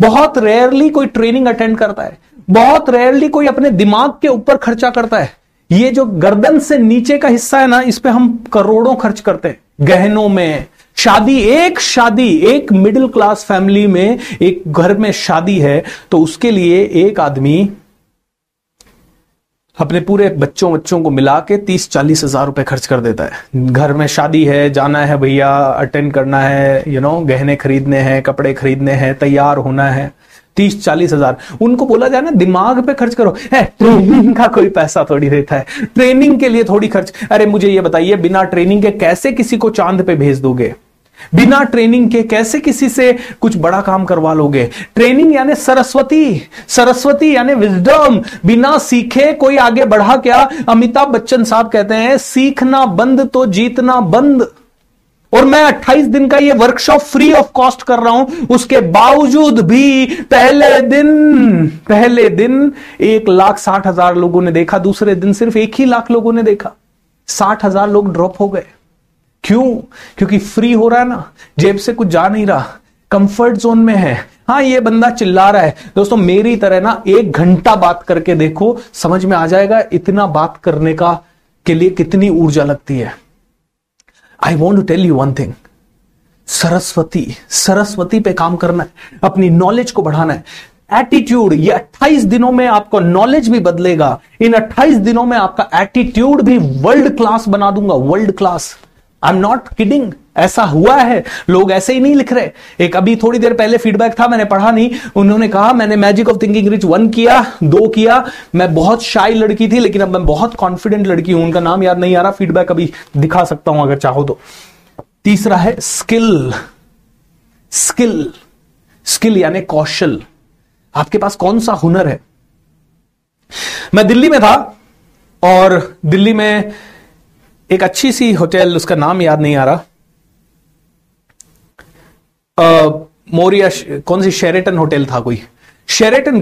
बहुत रेयरली कोई ट्रेनिंग अटेंड करता है, बहुत रेयरली कोई अपने दिमाग के ऊपर खर्चा करता है। ये जो गर्दन से नीचे का हिस्सा है ना, इस पे हम करोड़ों खर्च करते हैं, गहनों में, शादी। एक मिडिल क्लास फैमिली में एक घर में शादी है तो उसके लिए एक आदमी अपने पूरे बच्चों को मिला के 30-40 हजार रुपए खर्च कर देता है। घर में शादी है, जाना है भैया, अटेंड करना है, गहने खरीदने हैं, कपड़े खरीदने हैं, तैयार होना है, 30-40 हजार। उनको बोला जाए ना, दिमाग पे खर्च करो। ट्रेनिंग का कोई पैसा थोड़ी देता है, ट्रेनिंग के लिए थोड़ी खर्च। अरे मुझे ये बताइए, बिना ट्रेनिंग के कैसे किसी को चांद पे भेज दोगे? बिना ट्रेनिंग के कैसे किसी से कुछ बड़ा काम करवा लोगे? ट्रेनिंग यानी सरस्वती, सरस्वती यानी विजडम। बिना सीखे कोई आगे बढ़ा क्या? अमिताभ बच्चन साहब कहते हैं, सीखना बंद तो जीतना बंद। और मैं 28 दिन का ये वर्कशॉप फ्री ऑफ कॉस्ट कर रहा हूं, उसके बावजूद भी पहले दिन 1,60,000 लोगों ने देखा, दूसरे दिन सिर्फ 1 ही लाख लोगों ने देखा, 60 हजार लोग ड्रॉप हो गए। क्यों? क्योंकि फ्री हो रहा है ना, जेब से कुछ जा नहीं रहा, कंफर्ट जोन में है। हाँ ये बंदा चिल्ला रहा है। दोस्तों मेरी तरह ना 1 घंटा बात करके देखो, समझ में आ जाएगा इतना बात करने का के लिए कितनी ऊर्जा लगती है। I want to tell you one thing, Saraswati पे काम करना है, अपनी नॉलेज को बढ़ाना है। एटीट्यूड, ये 28 दिनों में आपको नॉलेज भी बदलेगा। इन 28 दिनों में आपका एटीट्यूड भी वर्ल्ड क्लास बना दूंगा, world class. I am not kidding, ऐसा हुआ है, लोग ऐसे ही नहीं लिख रहे। एक अभी थोड़ी देर पहले फीडबैक था, मैंने पढ़ा नहीं, उन्होंने कहा मैंने मैजिक ऑफ थिंकिंग रिच 1 किया, 2 किया, मैं बहुत शाई लड़की थी लेकिन अब मैं बहुत कॉन्फिडेंट लड़की हूं। उनका नाम याद नहीं आ रहा, फीडबैक अभी दिखा सकता हूं अगर चाहो तो। तीसरा है स्किल, स्किल स्किल यानी कौशल, आपके पास कौन सा हुनर है। मैं दिल्ली में था और दिल्ली में एक अच्छी सी होटल, उसका नाम याद नहीं आ रहा, मोरिया कौन सी, शेरेटन होटल था कोई, शेरेटन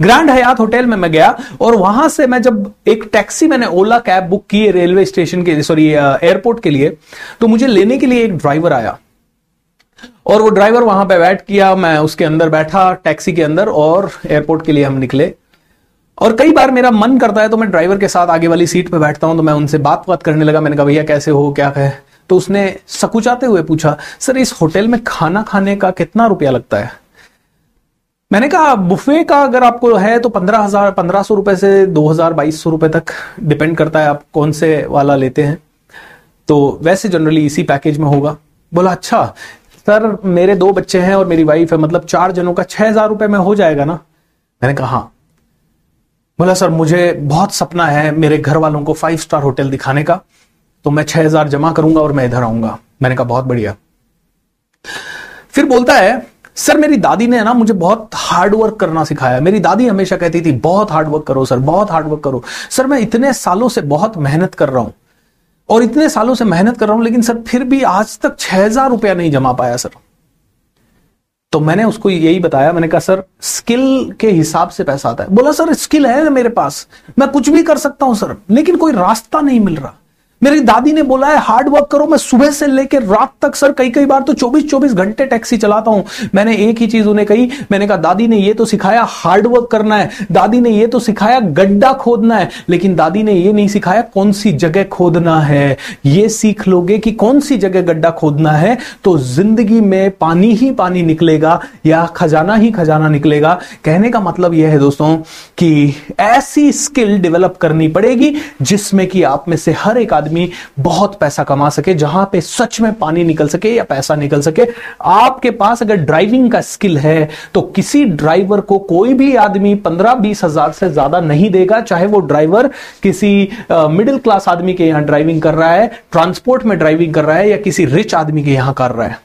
ग्रैंड हयात होटल में मैं गया। और वहां से मैं जब एक टैक्सी, मैंने ओला कैब बुक की रेलवे स्टेशन के, सॉरी एयरपोर्ट के लिए, तो मुझे लेने के लिए एक ड्राइवर आया और वो ड्राइवर वहां पे बैठ किया, मैं उसके अंदर बैठा टैक्सी के अंदर और एयरपोर्ट के लिए हम निकले। और कई बार मेरा मन करता है तो मैं ड्राइवर के साथ आगे वाली सीट पे बैठता हूं, तो मैं उनसे बात करने लगा। मैंने कहा भैया कैसे हो, क्या है, तो उसने सकुचाते हुए पूछा सर इस होटल में खाना खाने का कितना रुपया लगता है। मैंने कहा बुफे का अगर आपको है तो 1500 रुपए से 2000-2200 रुपए तक, डिपेंड करता है आप कौन से वाला लेते हैं, तो वैसे जनरली इसी पैकेज में होगा। बोला अच्छा सर मेरे 2 बच्चे हैं और मेरी वाइफ है, मतलब 4 जनों का 6000 रुपए में हो जाएगा ना। मैंने कहा हाँ। बोला सर मुझे बहुत सपना है मेरे घर वालों को 5 स्टार होटल दिखाने का, तो मैं 6000 जमा करूंगा और मैं इधर आऊंगा। मैंने कहा बहुत बढ़िया। फिर बोलता है सर मेरी दादी ने ना मुझे बहुत हार्डवर्क करना सिखाया, मेरी दादी हमेशा कहती थी बहुत हार्डवर्क करो सर, बहुत हार्डवर्क करो सर। मैं इतने सालों से बहुत मेहनत कर रहा हूं और इतने सालों से मेहनत कर रहा हूं लेकिन सर फिर भी आज तक 6000 रुपया नहीं जमा पाया सर। तो मैंने उसको यही बताया, मैंने कहा सर स्किल के हिसाब से पैसा आता है। बोला सर स्किल है मेरे पास, मैं कुछ भी कर सकता हूं सर, लेकिन कोई रास्ता नहीं मिल रहा। मेरी दादी ने बोला है हार्ड वर्क करो, मैं सुबह से लेकर रात तक सर कई बार तो 24 घंटे टैक्सी चलाता हूं। मैंने एक ही चीज उन्हें कही, मैंने कहा दादी ने ये तो सिखाया हार्ड वर्क करना है, दादी ने ये तो सिखाया गड्ढा खोदना है, लेकिन दादी ने ये नहीं सिखाया कौन सी जगह खोदना है। ये सीख लोगे कि कौन सी जगह गड्ढा खोदना है तो जिंदगी में पानी ही पानी निकलेगा या खजाना ही खजाना निकलेगा। कहने का मतलब यह है दोस्तों कि ऐसी स्किल डेवलप करनी पड़ेगी जिसमें कि आप में से हर एक आदमी बहुत पैसा कमा सके, जहां पे सच में पानी निकल सके या पैसा निकल सके। आपके पास अगर ड्राइविंग का स्किल है तो किसी ड्राइवर को कोई भी आदमी 15-20 हजार से ज्यादा नहीं देगा, चाहे वो ड्राइवर किसी मिडिल क्लास आदमी के यहां ड्राइविंग कर रहा है, ट्रांसपोर्ट में ड्राइविंग कर रहा है या किसी रिच आदमी के यहां कर रहा है।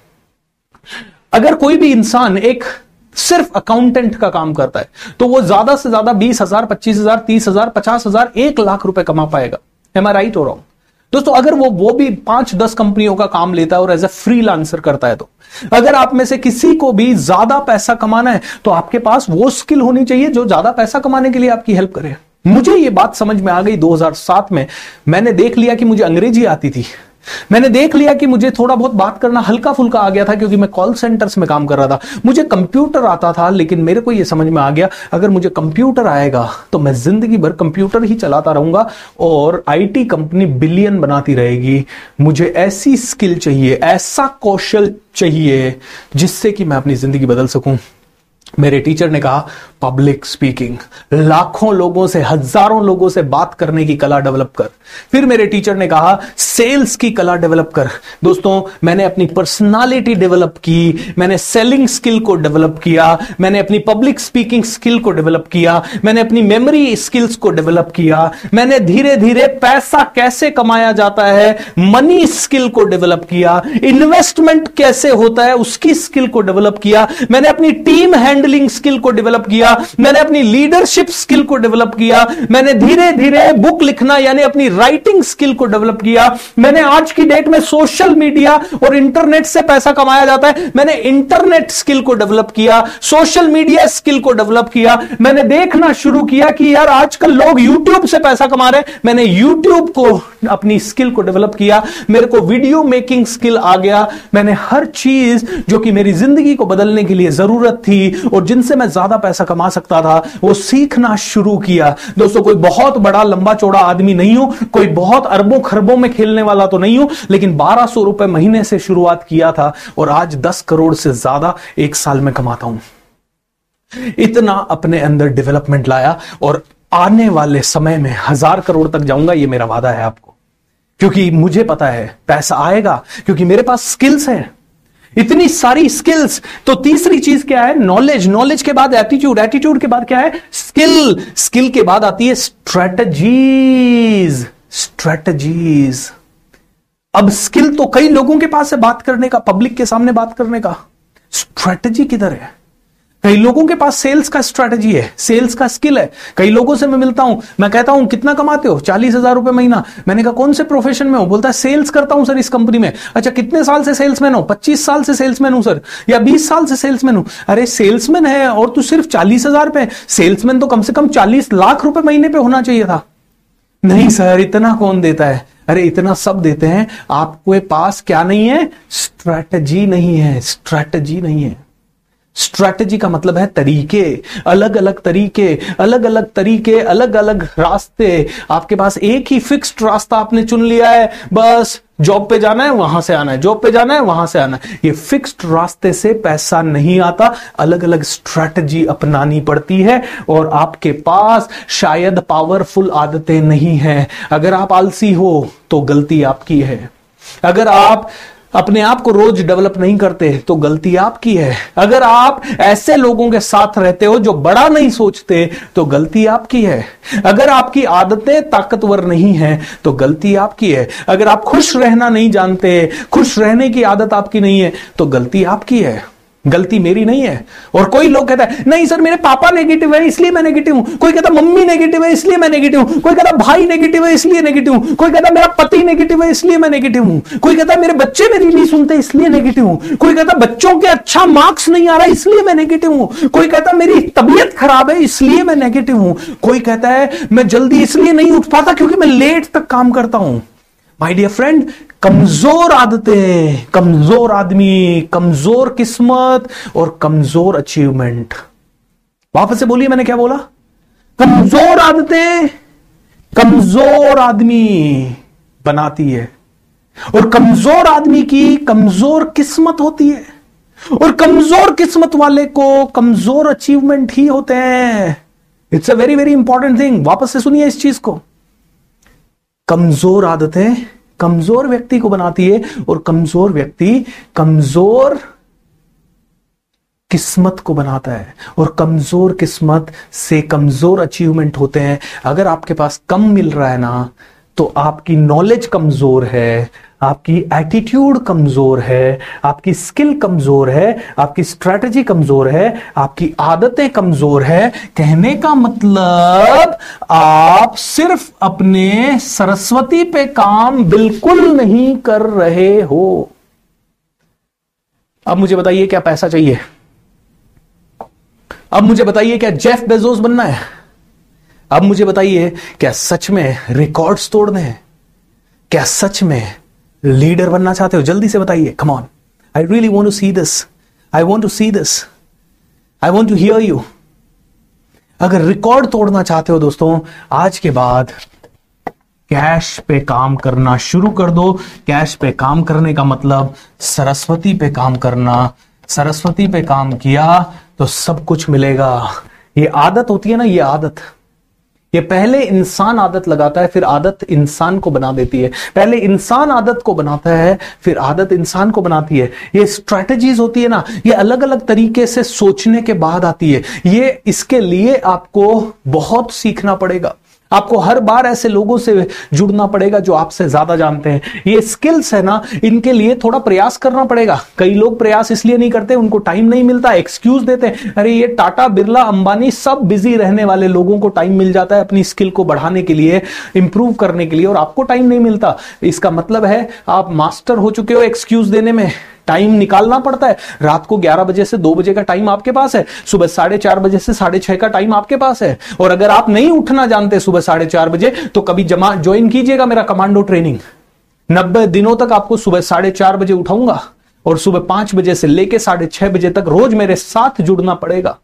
अगर कोई भी इंसान एक सिर्फ अकाउंटेंट का काम करता है तो वो ज्यादा से ज्यादा 20,000, 25,000, 30,000, 50,000, 1,00,000 रुपए कमा पाएगा। एम आई राइट हो रहा हूं दोस्तों? अगर वो भी 5-10 कंपनियों का काम लेता है और एज ए फ्रीलांसर करता है। तो अगर आप में से किसी को भी ज्यादा पैसा कमाना है तो आपके पास वो स्किल होनी चाहिए जो ज्यादा पैसा कमाने के लिए आपकी हेल्प करे। मुझे ये बात समझ में आ गई 2007 में। मैंने देख लिया कि मुझे अंग्रेजी आती थी, मैंने देख लिया कि मुझे थोड़ा बहुत बात करना हल्का फुल्का आ गया था क्योंकि मैं कॉल सेंटर्स में काम कर रहा था। मुझे कंप्यूटर आता था, लेकिन मेरे को यह समझ में आ गया अगर मुझे कंप्यूटर आएगा तो मैं जिंदगी भर कंप्यूटर ही चलाता रहूंगा और आईटी कंपनी बिलियन बनाती रहेगी। मुझे ऐसी स्किल चाहिए, ऐसा कौशल चाहिए जिससे कि मैं अपनी जिंदगी बदल सकूं। मेरे टीचर ने कहा पब्लिक स्पीकिंग, लाखों लोगों से, हजारों लोगों से बात करने की कला डेवलप कर। फिर मेरे टीचर ने कहा सेल्स की कला डेवलप कर। दोस्तों मैंने अपनी पर्सनालिटी डेवलप की, मैंने सेलिंग स्किल को डेवलप किया, मैंने अपनी पब्लिक स्पीकिंग स्किल को डेवलप किया, मैंने अपनी मेमोरी स्किल्स को डेवलप किया, मैंने धीरे धीरे पैसा कैसे कमाया जाता है मनी स्किल को डेवलप किया, इन्वेस्टमेंट कैसे होता है उसकी स्किल को डेवलप किया, मैंने अपनी टीम हैंड हैंडलिंग स्किल को डेवलप किया, मैंने अपनी लीडरशिप स्किल को डेवलप किया, मैंने धीरे धीरे बुक लिखना यानी अपनी राइटिंग स्किल को डेवलप किया, मैंने आज की डेट में सोशल मीडिया और इंटरनेट से पैसा कमाया जाता है, मैंने इंटरनेट स्किल को डेवलप किया, सोशल मीडिया स्किल को डेवलप किया, मैंने देखना शुरू किया कि यार आजकल लोग यूट्यूब से पैसा कमा रहे हैं, मैंने यूट्यूब को अपनी स्किल को डेवलप किया, मेरे को वीडियो मेकिंग स्किल आ गया, मैंने हर चीज जो कि मेरी जिंदगी को बदलने के लिए जरूरत थी और जिनसे मैं ज्यादा पैसा कमा सकता था वो सीखना शुरू किया। दोस्तों कोई बहुत बड़ा लंबा चौड़ा आदमी नहीं हूं, कोई बहुत अरबों खरबों में खेलने वाला तो नहीं हूं, लेकिन 1200 रुपए महीने से शुरुआत किया था और आज 10 करोड़ से ज्यादा एक साल में कमाता हूं। इतना अपने अंदर डेवलपमेंट लाया और आने वाले समय में 1000 करोड़ तक जाऊंगा, ये मेरा वादा है आपको, क्योंकि मुझे पता है पैसा आएगा क्योंकि मेरे पास स्किल्स हैं, इतनी सारी स्किल्स। तो तीसरी चीज क्या है? नॉलेज। नॉलेज के बाद एटीट्यूड, एटीट्यूड के बाद क्या है? स्किल, स्किल के बाद आती है स्ट्रेटजीज, स्ट्रेटजीज। अब स्किल तो कई लोगों के पास है बात करने का, पब्लिक के सामने बात करने का, स्ट्रेटजी किधर है? कई लोगों के पास सेल्स का स्ट्रेटजी है, सेल्स का स्किल है। कई लोगों से मैं मिलता हूं, मैं कहता हूं कितना कमाते हो? 40,000 रुपए महीना। मैंने कहा कौन से प्रोफेशन में हो? बोलता है सेल्स करता हूं सर इस कंपनी में। अच्छा कितने साल से सेल्समैन हो? 25 साल से सेल्समैन हूं सर, या 20 साल से सेल्समैन हूं। अरे सेल्समैन है और तू सिर्फ 40,000 पे? सेल्समैन तो कम से कम 40 लाख रुपए महीने पे होना चाहिए था। नहीं सर इतना कौन देता है? अरे इतना सब देते हैं, आपके पास क्या नहीं है? स्ट्रेटजी नहीं है, स्ट्रेटजी नहीं है। स्ट्रैटेजी का मतलब है तरीके, अलग अलग तरीके, अलग अलग तरीके, अलग अलग रास्ते। आपके पास एक ही फिक्स्ड रास्ता आपने चुन लिया है, बस जॉब पे जाना है वहां से आना है, जॉब पे जाना है वहां से आना है। ये फिक्स्ड रास्ते से पैसा नहीं आता, अलग अलग स्ट्रैटेजी अपनानी पड़ती है। और आपके पास शायद पावरफुल आदतें नहीं है। अगर आप आलसी हो तो गलती आपकी है, अगर आप अपने आप को रोज डेवलप नहीं करते तो गलती आपकी है, अगर आप ऐसे लोगों के साथ रहते हो जो बड़ा नहीं सोचते तो गलती आपकी है, अगर आपकी आदतें ताकतवर नहीं है तो गलती आपकी है, अगर आप खुश रहना नहीं जानते, खुश रहने की आदत आपकी नहीं है तो गलती आपकी है, गलती मेरी नहीं है। और कोई लोग कहता है नहीं सर मेरे पापा नेगेटिव है इसलिए मैं नेगेटिव हूं, कोई कहता मम्मी नेगेटिव है इसलिए मैं नेगेटिव हूं, कोई कहता भाई नेगेटिव है इसलिए नेगेटिव हूं, कोई कहता मेरा पति नेगेटिव है इसलिए मैं नेगेटिव हूं, कोई कहता मेरे बच्चे मेरी नहीं सुनते इसलिए नेगेटिव हूं, कोई कहता बच्चों के अच्छा मार्क्स नहीं आ रहा इसलिए मैं नेगेटिव हूं, कोई कहता मेरी तबीयत खराब है इसलिए मैं नेगेटिव हूं, कोई कहता है मैं जल्दी इसलिए नहीं उठ पाता क्योंकि मैं लेट तक काम करता हूं। माय डियर फ्रेंड, कमजोर आदतें, कमजोर आदमी, कमजोर किस्मत और कमजोर अचीवमेंट। वापस से बोलिए मैंने क्या बोला? कमजोर आदतें कमजोर आदमी बनाती है और कमजोर आदमी की कमजोर किस्मत होती है और कमजोर किस्मत वाले को कमजोर अचीवमेंट ही होते हैं। It's a very very important thing. वापस से सुनिए इस चीज को, कमजोर आदतें कमजोर व्यक्ति को बनाती है और कमजोर व्यक्ति कमजोर किस्मत को बनाता है और कमजोर किस्मत से कमजोर अचीवमेंट होते हैं। अगर आपके पास कम मिल रहा है ना तो आपकी नॉलेज कमजोर है, आपकी एटीट्यूड कमजोर है, आपकी स्किल कमजोर है, आपकी स्ट्रेटजी कमजोर है, आपकी आदतें कमजोर है। कहने का मतलब आप सिर्फ अपने सरस्वती पे काम बिल्कुल नहीं कर रहे हो। अब मुझे बताइए क्या पैसा चाहिए? अब मुझे बताइए क्या जेफ बेजोस बनना है? अब मुझे बताइए क्या सच में रिकॉर्ड्स तोड़ने हैं? क्या सच में लीडर बनना चाहते हो? जल्दी से बताइए, come on, I really want to see this, I want to see this, I want to hear you. अगर रिकॉर्ड तोड़ना चाहते हो दोस्तों, आज के बाद कैश पे काम करना शुरू कर दो। कैश पे काम करने का मतलब सरस्वती पे काम करना। सरस्वती पे काम किया तो सब कुछ मिलेगा। ये आदत होती है ना, ये आदत, ये पहले इंसान आदत लगाता है फिर आदत इंसान को बना देती है, पहले इंसान आदत को बनाता है फिर आदत इंसान को बनाती है। ये स्ट्रैटेजीज होती है ना, ये अलग अलग तरीके से सोचने के बाद आती है। ये इसके लिए आपको बहुत सीखना पड़ेगा। आपको हर बार ऐसे लोगों से जुड़ना पड़ेगा जो आपसे ज्यादा जानते हैं। ये स्किल्स है ना, इनके लिए थोड़ा प्रयास करना पड़ेगा। कई लोग प्रयास इसलिए नहीं करते, उनको टाइम नहीं मिलता, एक्सक्यूज देते हैं। अरे ये टाटा, बिरला, अंबानी सब बिजी रहने वाले लोगों को टाइम मिल जाता है अपनी स्किल को बढ़ाने के लिए, इंप्रूव करने के लिए, और आपको टाइम नहीं मिलता। इसका मतलब है आप मास्टर हो चुके हो एक्सक्यूज देने में। टाइम निकालना पड़ता है। रात को 11 बजे से 2 बजे का टाइम आपके पास है, सुबह 4:30 बजे से 6:30 का टाइम आपके पास है। और अगर आप नहीं उठना जानते सुबह 4:30 बजे, तो कभी ज्वाइन कीजिएगा मेरा कमांडो ट्रेनिंग। 90 दिनों तक आपको सुबह 4:30 बजे उठाऊंगा और सुबह 5 बजे से लेकर 6:30 बजे तक रोज मेरे साथ जुड़ना पड़ेगा।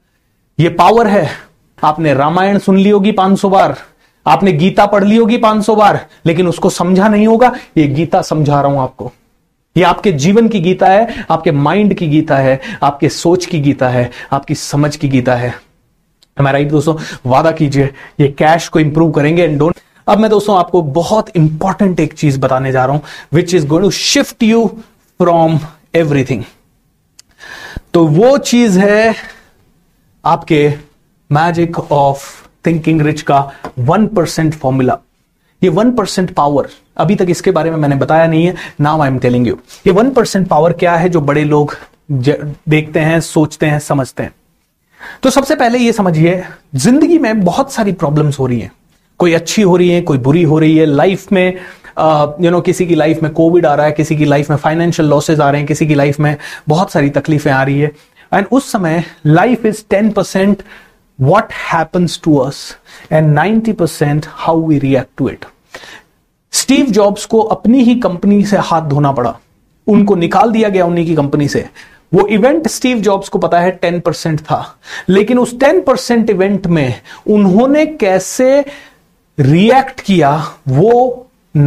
ये पावर है। आपने रामायण सुन ली होगी 500 बार, आपने गीता पढ़ ली होगी 500 बार, लेकिन उसको समझा नहीं होगा। ये गीता समझा रहा हूं आपको। ये आपके जीवन की गीता है, आपके माइंड की गीता है, आपके सोच की गीता है, आपकी समझ की गीता है। हमारा राइट दोस्तों, वादा कीजिए ये कैश को इंप्रूव करेंगे। And don't. अब मैं दोस्तों आपको बहुत इंपॉर्टेंट एक चीज बताने जा रहा हूं, which is going to shift you from everything. तो वो चीज है आपके मैजिक ऑफ थिंकिंग रिच का 1% फॉर्मूला। ये 1% पावर, अभी तक इसके बारे में मैंने बताया नहीं है, now I am telling you. ये 1% पावर क्या है जो बड़े लोग देखते हैं, सोचते हैं, समझते हैं। तो सबसे पहले ये समझिए, जिंदगी में बहुत सारी प्रॉब्लम्स हो रही हैं, कोई अच्छी हो रही है, कोई बुरी हो रही है। लाइफ में किसी की लाइफ में कोविड आ रहा है, किसी की लाइफ में फाइनेंशियल लॉसेज आ रहे हैं, किसी की लाइफ में बहुत सारी तकलीफें आ रही है। एंड उस समय life is 10% what happens to us and 90% how we react to it। Steve Jobs को अपनी ही कंपनी से हाथ धोना पड़ा, उनको निकाल दिया गया उन्हीं की कंपनी से। वो इवेंट स्टीव जॉब्स को पता है 10% था, लेकिन उस 10% इवेंट में उन्होंने कैसे रिएक्ट किया वो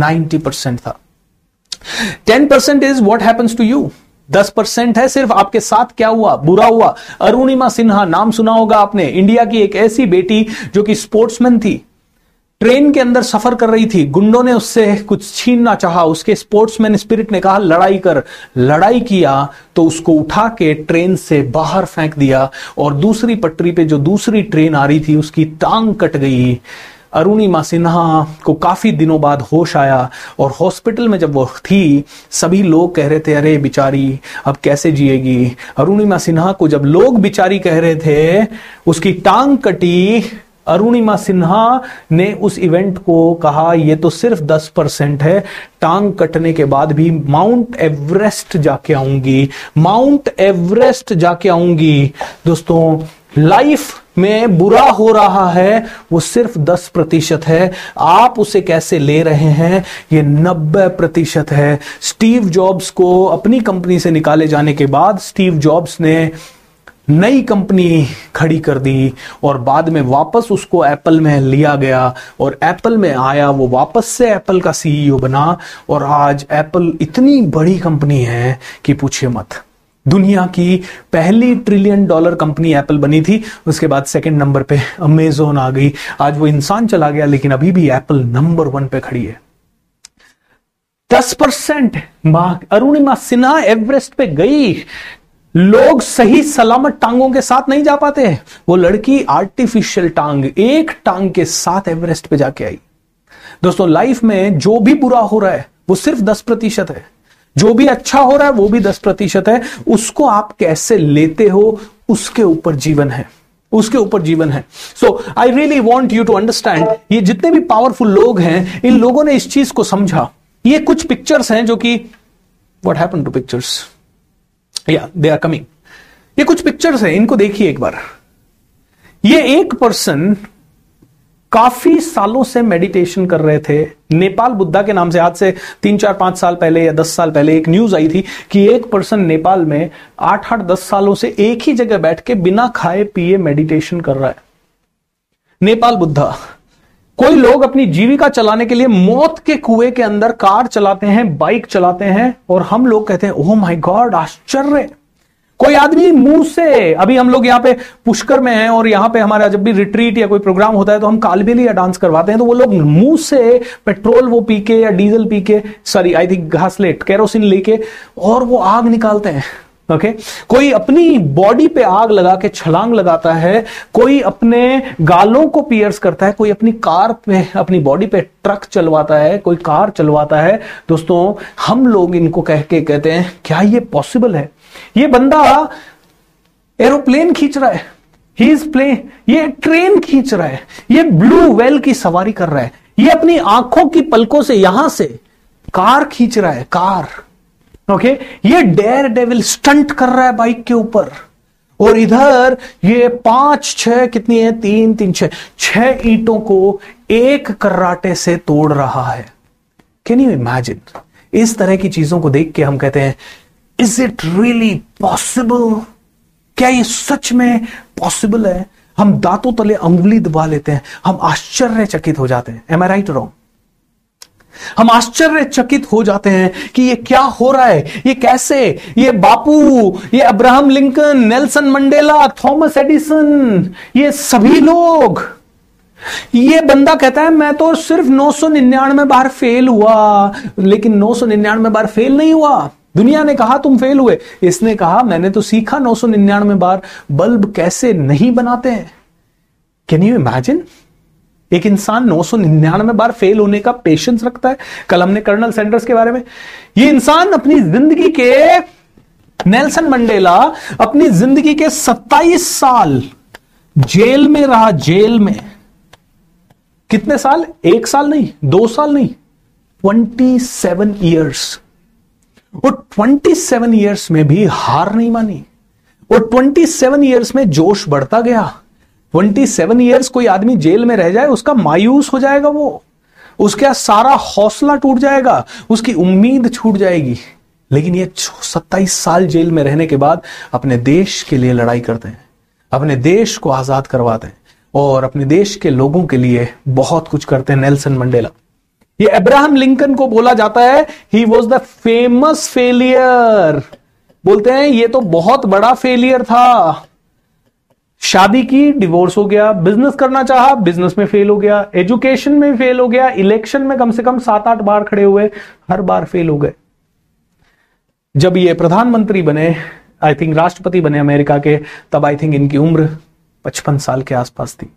90% था। 10% is what happens to you। 10% है सिर्फ आपके साथ क्या हुआ, बुरा हुआ। अरुणिमा सिन्हा, नाम सुना होगा आपने, इंडिया की एक ऐसी बेटी जो कि स्पोर्ट्समैन थी। ट्रेन के अंदर सफर कर रही थी, गुंडों ने उससे कुछ छीनना चाहा, उसके स्पोर्ट्समैन स्पिरिट ने कहा लड़ाई कर, लड़ाई किया तो उसको उठा के ट्रेन से बाहर फेंक दिया और दूसरी पटरी पे जो दूसरी ट्रेन आ रही थी उसकी टांग कट गई। अरुणिमा सिन्हा को काफी दिनों बाद होश आया और हॉस्पिटल में जब वो थी, सभी लोग कह रहे थे अरे बिचारी अब कैसे जिएगी। अरुणिमा सिन्हा को जब लोग बिचारी कह रहे थे, उसकी टांग कटी, अरुणिमा सिन्हा ने उस इवेंट को कहा ये तो सिर्फ 10% है, टांग कटने के बाद भी माउंट एवरेस्ट जाके आऊंगी, माउंट एवरेस्ट जाके आऊंगी। दोस्तों लाइफ में बुरा हो रहा है वो सिर्फ 10% है, आप उसे कैसे ले रहे हैं ये 90% है। स्टीव जॉब्स को अपनी कंपनी से निकाले जाने के बाद स्टीव जॉब्स ने नई कंपनी खड़ी कर दी और बाद में वापस उसको एप्पल में लिया गया और एप्पल में आया, वो वापस से एप्पल का सीईओ बना और आज एप्पल इतनी बड़ी कंपनी है कि पूछिए मत। दुनिया की पहली $1 ट्रिलियन कंपनी एप्पल बनी थी, उसके बाद सेकंड नंबर पे अमेज़न आ गई। आज वो इंसान चला गया लेकिन अभी भी एप्पल नंबर 1 पे खड़ी है। 10% अरुणिमा सिन्हा एवरेस्ट पे गई, लोग सही सलामत टांगों के साथ नहीं जा पाते, वो लड़की आर्टिफिशियल टांग, एक टांग के साथ एवरेस्ट पे जाके आई। दोस्तों लाइफ में जो भी बुरा हो रहा है वो सिर्फ 10% है, जो भी अच्छा हो रहा है वो भी 10% है, उसको आप कैसे लेते हो उसके ऊपर जीवन है, उसके ऊपर जीवन है। So I really want you to understand, ये जितने भी पावरफुल लोग हैं इन लोगों ने इस चीज को समझा। ये कुछ पिक्चर्स हैं जो कि व्हाट हैपन टू पिक्चर्स, या दे आर कमिंग। ये कुछ पिक्चर्स हैं, इनको देखिए एक बार। ये एक पर्सन काफी सालों से मेडिटेशन कर रहे थे, नेपाल बुद्धा के नाम से। आज से 3, 4, 5 साल पहले या 10 साल पहले एक न्यूज आई थी कि एक पर्सन नेपाल में 8, 10 सालों से एक ही जगह बैठ के बिना खाए पिए मेडिटेशन कर रहा है। नेपाल बुद्धा। कोई लोग अपनी जीविका चलाने के लिए मौत के कुएं के अंदर कार चलाते हैं, बाइक चलाते हैं, और हम लोग कहते हैं ओह माय गॉड, आश्चर्य। कोई आदमी मुंह से, अभी हम लोग यहाँ पे पुष्कर में हैं और यहाँ पे हमारा जब भी रिट्रीट या कोई प्रोग्राम होता है तो हम कालबेलिया या डांस करवाते हैं, तो वो लोग मुंह से पेट्रोल वो पी के या डीजल पी के, सॉरी आई थिंक घासलेट, केरोसिन लेके, और वो आग निकालते हैं। कोई अपनी बॉडी पे आग लगा के छलांग लगाता है, कोई अपने गालों को पियर्स करता है, कोई अपनी कार पे, अपनी बॉडी पे ट्रक चलवाता है, कोई कार चलवाता है। दोस्तों हम लोग इनको कह के कहते हैं क्या ये पॉसिबल है? ये बंदा एरोप्लेन खींच रहा है, ही इज प्लेन, ये ट्रेन खींच रहा है, ये ब्लू वेल की सवारी कर रहा है, ये अपनी आंखों की पलकों से यहां से कार खींच रहा है, कार। ओके, ये डेयर डेविल स्टंट कर रहा है बाइक के ऊपर, और इधर ये 5-6 कितनी है, 3-3-6 ईंटों को एक कराटे से तोड़ रहा है। Can you imagine? इस तरह की चीजों को देख के हम कहते हैं इज इट रियली पॉसिबल? क्या ये सच में पॉसिबल है? हम दांतों तले अंगुली दबा लेते हैं, हम आश्चर्यचकित हो जाते हैं। Am I right wrong? हम आश्चर्यचकित हो जाते हैं कि ये क्या हो रहा है, ये कैसे, ये बापू, ये Abraham Lincoln, Nelson Mandela, Thomas Edison, ये सभी लोग। ये बंदा कहता है मैं तो सिर्फ 999 बार फेल हुआ, लेकिन 999 बार फेल नहीं हुआ। दुनिया ने कहा तुम फेल हुए, इसने कहा मैंने तो सीखा 999 बार बल्ब कैसे नहीं बनाते हैं। Can you imagine? एक इंसान 999 बार फेल होने का पेशेंस रखता है। कल हमने कर्नल सैंडर्स के बारे में, ये इंसान अपनी जिंदगी के, नेल्सन मंडेला अपनी जिंदगी के 27 साल जेल में रहा। जेल में कितने साल? 1 साल नहीं, 2 साल नहीं, 27 इयर्स। और 27 इयर्स में भी हार नहीं मानी, और 27 इयर्स में जोश बढ़ता गया। 27 इयर्स कोई आदमी जेल में रह जाए, उसका मायूस हो जाएगा वो, उसका सारा हौसला टूट जाएगा, उसकी उम्मीद छूट जाएगी। लेकिन ये 27 साल जेल में रहने के बाद अपने देश के लिए लड़ाई करते हैं, अपने देश को आजाद करवाते हैं और अपने देश के लोगों के लिए बहुत कुछ करते हैं। नेल्सन मंडेला, ये अब्राहम लिंकन को बोला जाता है ही वॉज द फेमस फेलियर, बोलते हैं ये तो बहुत बड़ा फेलियर था। शादी की, डिवोर्स हो गया, बिजनेस करना चाहा, बिजनेस में फेल हो गया, एजुकेशन में फेल हो गया, इलेक्शन में कम से कम 7-8 बार खड़े हुए, हर बार फेल हो गए। जब ये प्रधानमंत्री बने, आई थिंक राष्ट्रपति बने अमेरिका के, तब आई थिंक इनकी उम्र 55 साल के आसपास थी।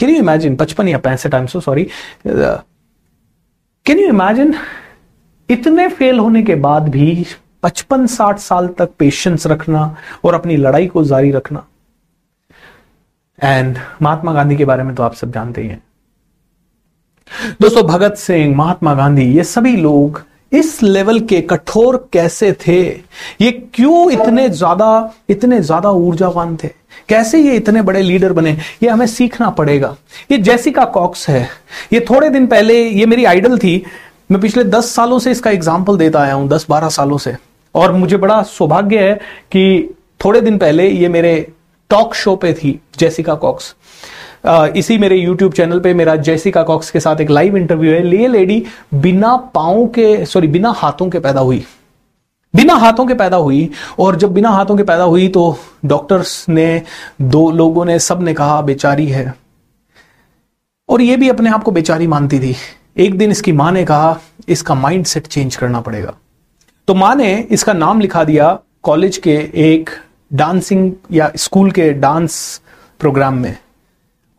Can you imagine? 55 या 65, I am so sorry. Can you imagine? इतने फेल होने के बाद भी 55-60 साल तक पेशेंस रखना और अपनी लड़ाई को जारी रखना। एंड महात्मा गांधी के बारे में तो आप सब जानते ही हैं दोस्तों। भगत सिंह, महात्मा गांधी, ये सभी लोग इस लेवल के कठोर कैसे थे? ये क्यों इतने ज्यादा ऊर्जावान थे? कैसे ये इतने बड़े लीडर बने? ये हमें सीखना पड़ेगा। ये जेसिका कॉक्स है, ये थोड़े दिन पहले, ये मेरी आइडल थी। मैं पिछले 10 सालों से इसका एग्जाम्पल देता आया हूं, 10-12 सालों से, और मुझे बड़ा सौभाग्य है कि थोड़े दिन पहले ये मेरे टॉक शो पे थी, जेसिका कॉक्स। इसी मेरे यूट्यूब चैनल पे मेरा जेसिका कॉक्स के साथ एक लाइव इंटरव्यू है। ये लेडी बिना हाथों के पैदा हुई, और जब बिना हाथों के पैदा हुई तो डॉक्टर्स ने, 2 लोगों ने, सबने कहा बेचारी है, और ये भी अपने आप को बेचारी मानती थी। एक दिन इसकी मां ने कहा इसका माइंडसेट चेंज करना पड़ेगा, तो मां ने इसका नाम लिखा दिया कॉलेज के एक डांसिंग या स्कूल के डांस प्रोग्राम में।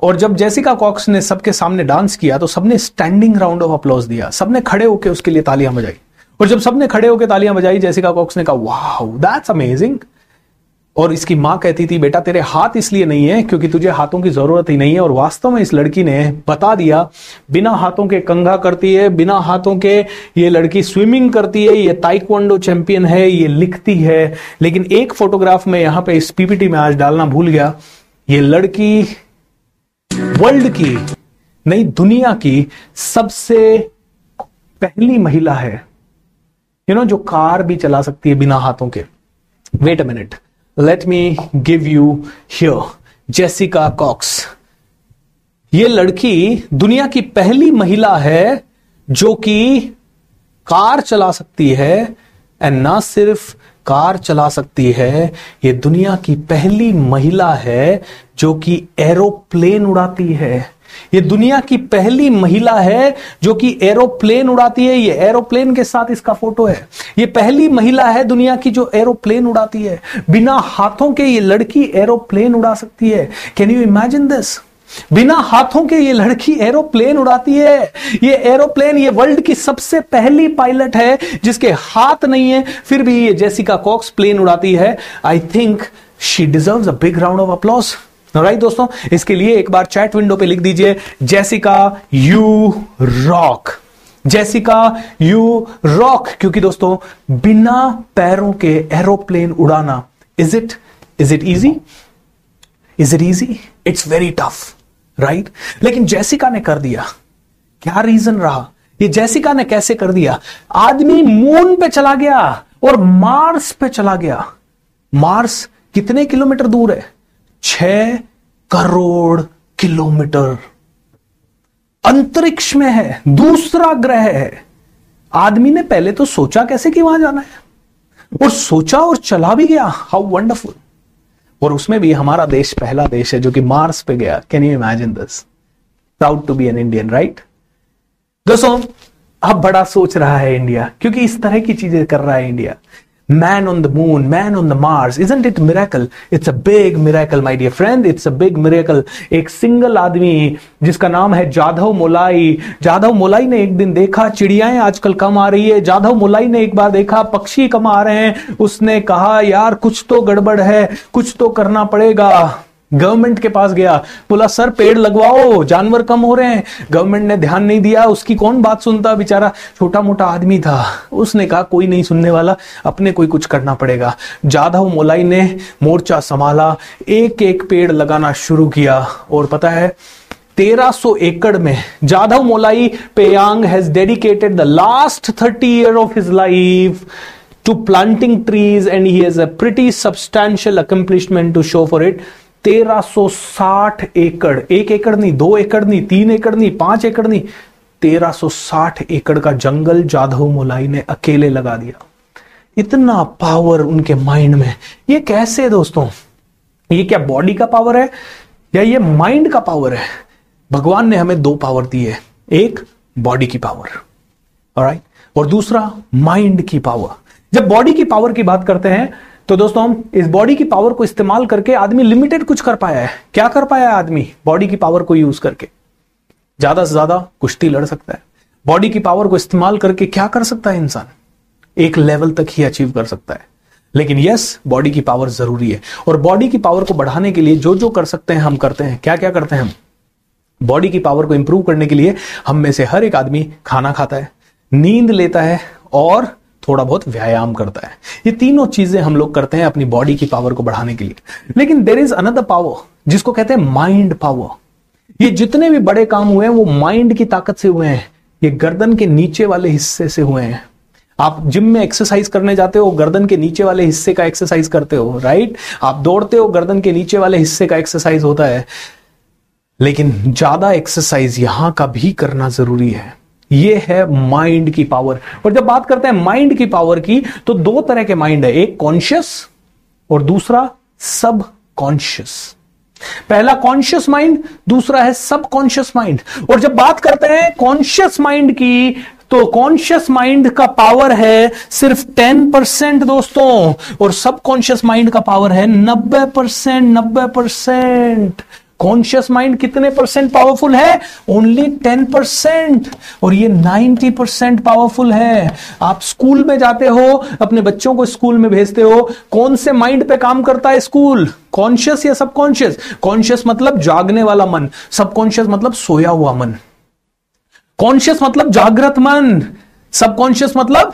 और जब जेसिका कॉक्स ने सबके सामने डांस किया तो सबने स्टैंडिंग राउंड ऑफ अपलॉज दिया, सबने खड़े होकर उसके लिए तालियां बजाई। और जब सबने खड़े होकर तालियां बजाई, जेसिका कॉक्स ने कहा वाओ दैट्स अमेजिंग। और इसकी मां कहती थी बेटा तेरे हाथ इसलिए नहीं है क्योंकि तुझे हाथों की जरूरत ही नहीं है। और वास्तव में इस लड़की ने बता दिया, बिना हाथों के कंघा करती है, बिना हाथों के ये लड़की स्विमिंग करती है, ये ताइक्वांडो चैंपियन है, ये लिखती है। लेकिन एक फोटोग्राफ में यहां पे इस पीपीटी में आज डालना भूल गया, ये लड़की वर्ल्ड की नहीं, दुनिया की सबसे पहली महिला है जो कार भी चला सकती है बिना हाथों के। Wait a minute, Let me give you here जेसिका कॉक्स। ये लड़की दुनिया की पहली महिला है जो कि कार चला सकती है, एंड ना सिर्फ कार चला सकती है, ये दुनिया की पहली महिला है जो कि एरोप्लेन उड़ाती है, ये दुनिया की पहली महिला है जो कि एरोप्लेन उड़ाती है। ये एरोप्लेन के साथ इसका फोटो है। ये पहली महिला है दुनिया की जो एरोप्लेन उड़ाती है। बिना हाथों के ये लड़की एरोप्लेन उड़ा सकती है। Can you imagine this? बिना हाथों के ये लड़की एरोप्लेन उड़ाती है। ये एरोप्लेन, ये वर्ल्ड की सबसे पहली पायलट है जिसके हाथ नहीं है, फिर भी ये जेसिका कॉक्स प्लेन उड़ाती है। I think she deserves a big round of applause. Right दोस्तों, इसके लिए एक बार चैट विंडो पे लिख दीजिए, Jessica you rock, Jessica you rock. क्योंकि दोस्तों, बिना पैरों के एरोप्लेन उड़ाना, is it easy? Is it easy? It's very tough, right? लेकिन जेसिका ने कर दिया। क्या रीजन रहा? ये जेसिका ने कैसे कर दिया? आदमी मून पे चला गया और मार्स पे चला गया। मार्स कितने किलोमीटर दूर है? 6 करोड़ किलोमीटर अंतरिक्ष में है, दूसरा ग्रह है। आदमी ने पहले तो सोचा कैसे कि वहां जाना है, और सोचा और चला भी गया। How wonderful! और उसमें भी हमारा देश पहला देश है जो कि मार्स पे गया। Can you imagine this? Proud to be an Indian, right? दोस्तों, अब बड़ा सोच रहा है इंडिया, क्योंकि इस तरह की चीजें कर रहा है India. Man on the moon, man on the Mars, isn't it miracle? It's a big miracle, my dear friend. It's a big miracle. एक सिंगल आदमी जिसका नाम है जाधव मोलाई। जाधव मोलाई ने एक दिन देखा, चिड़ियाएं आजकल कम आ रही है। जाधव मोलाई ने एक बार देखा पक्षी कम आ रहे हैं। उसने कहा यार कुछ तो गड़बड़ है, कुछ तो करना पड़ेगा। गवर्नमेंट के पास गया, बोला सर पेड़ लगवाओ, जानवर कम हो रहे हैं। गवर्नमेंट ने ध्यान नहीं दिया, उसकी कौन बात सुनता, बेचारा छोटा मोटा आदमी था। उसने कहा कोई नहीं सुनने वाला, अपने कोई कुछ करना पड़ेगा। जाधव मोलाई ने मोर्चा संभाला, एक एक पेड़ लगाना शुरू किया। और पता है 1300 एकड़ में Jadav Molai Payeng has dedicated the last 30 years of his life to planting trees and he has a pretty substantial accomplishment to show for it. 1360 एकड़, 1 एकड़ नहीं, 2 एकड़ नहीं, 3 एकड़ नहीं, 5 एकड़ नहीं, 1360 एकड़ का जंगल जाधव मोलाई ने अकेले लगा दिया। इतना पावर उनके माइंड में। ये कैसे दोस्तों? ये क्या बॉडी का पावर है या ये माइंड का पावर है? भगवान ने हमें 2 पावर दी है, एक बॉडी की पावर, ऑलराइट, और दूसरा माइंड की पावर। जब बॉडी की पावर की बात करते हैं तो दोस्तों, हम इस बॉडी की पावर को इस्तेमाल करके आदमी लिमिटेड कुछ कर पाया है। क्या कर पाया है आदमी बॉडी की पावर को यूज करके? ज्यादा से ज्यादा कुश्ती लड़ सकता है। बॉडी की पावर को इस्तेमाल करके क्या कर सकता है इंसान? एक लेवल तक ही अचीव कर सकता है। लेकिन यस, बॉडी की पावर जरूरी है। और बॉडी की पावर को बढ़ाने के लिए जो जो कर सकते हैं हम करते हैं। क्या क्या करते हैं हम? बॉडी की पावर को इंप्रूव करने के लिए हम में से हर एक आदमी खाना खाता है, नींद लेता है और थोड़ा बहुत व्यायाम करता है। ये तीनों चीजें हम लोग करते हैं अपनी बॉडी की पावर को बढ़ाने के लिए। लेकिन देयर इज अनदर पावर जिसको कहते हैं माइंड पावर। ये जितने भी बड़े काम हुए हैं वो माइंड की ताकत से हुए हैं। ये गर्दन के नीचे वाले हिस्से से हुए हैं। आप जिम में एक्सरसाइज करने जाते हो, गर्दन के नीचे वाले हिस्से का एक्सरसाइज करते हो, राइट? आप दौड़ते हो, गर्दन के नीचे वाले हिस्से का एक्सरसाइज होता है। लेकिन ज्यादा एक्सरसाइज यहां का भी करना जरूरी है। ये है माइंड की पावर। और जब बात करते हैं माइंड की पावर की, तो 2 तरह के माइंड है, एक कॉन्शियस और दूसरा सब कॉन्शियस। पहला कॉन्शियस माइंड, दूसरा है सब कॉन्शियस माइंड। और जब बात करते हैं कॉन्शियस माइंड की, तो कॉन्शियस माइंड का पावर है सिर्फ 10% दोस्तों, और सब कॉन्शियस माइंड का पावर है 90%। 90% कॉन्शियस माइंड कितने परसेंट पावरफुल है? ओनली 10%, और ये 90% पावरफुल है। आप स्कूल में जाते हो, अपने बच्चों को स्कूल में भेजते हो, कौन से माइंड पे काम करता है स्कूल? कॉन्शियस या सबकॉन्शियस? कॉन्शियस मतलब जागने वाला मन, सबकॉन्शियस मतलब सोया हुआ मन। कॉन्शियस मतलब जागृत मन, सबकॉन्शियस मतलब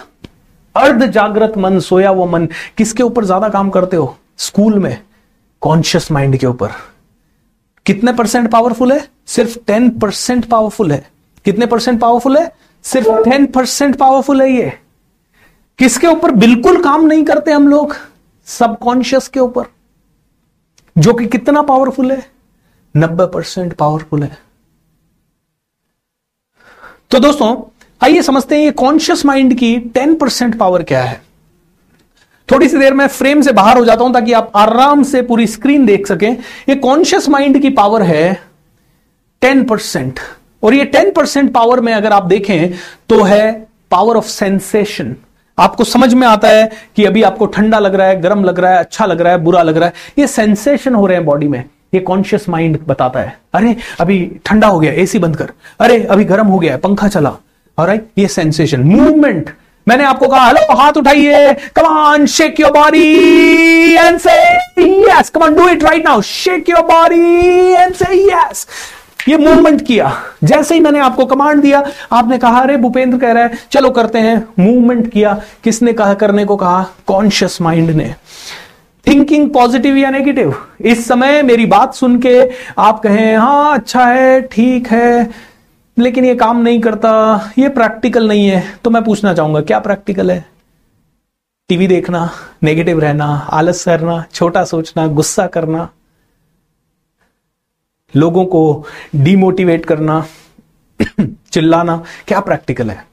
अर्ध जागृत मन, सोया हुआ मन। किसके ऊपर ज्यादा काम करते हो स्कूल में? कॉन्शियस माइंड के ऊपर। कितने परसेंट पावरफुल है? सिर्फ 10% पावरफुल है। कितने परसेंट पावरफुल है? सिर्फ 10% पावरफुल है। ये किसके ऊपर बिल्कुल काम नहीं करते हम लोग? सबकॉन्शियस के ऊपर, जो कि कितना पावरफुल है? 90% पावरफुल है। तो दोस्तों, आइए समझते हैं ये कॉन्शियस माइंड की 10% पावर क्या है। थोड़ी सी देर में फ्रेम से बाहर हो जाता हूं ताकि आप आराम से पूरी स्क्रीन देख सकें। ये कॉन्शियस माइंड की पावर है 10%, और ये 10% पावर में अगर आप देखें तो है पावर ऑफ सेंसेशन। आपको समझ में आता है कि अभी आपको ठंडा लग रहा है, गर्म लग रहा है, अच्छा लग रहा है, बुरा लग रहा है, ये सेंसेशन हो रहे हैं बॉडी में। ये कॉन्शियस माइंड बताता है, अरे अभी ठंडा हो गया, एसी बंद कर, अरे अभी गर्म हो गया, पंखा चला, ऑलराइट, ये सेंसेशन। मूवमेंट, मैंने आपको कहा हेलो हाथ उठाइए, come on shake your body and say yes, come on do it right now, shake your body and say yes, ये मूवमेंट किया। जैसे ही मैंने आपको कमांड दिया, आपने कहा अरे भूपेंद्र कह रहा है चलो करते हैं, मूवमेंट किया। किसने कहा करने को कहा? कॉन्शियस माइंड ने। थिंकिंग पॉजिटिव या नेगेटिव, इस समय मेरी बात सुन के आप कहें हाँ अच्छा है, ठीक है, लेकिन ये काम नहीं करता, ये प्रैक्टिकल नहीं है, तो मैं पूछना चाहूंगा क्या प्रैक्टिकल है? टीवी देखना, नेगेटिव रहना, आलस करना, छोटा सोचना, गुस्सा करना, लोगों को डिमोटिवेट करना, चिल्लाना, क्या प्रैक्टिकल है?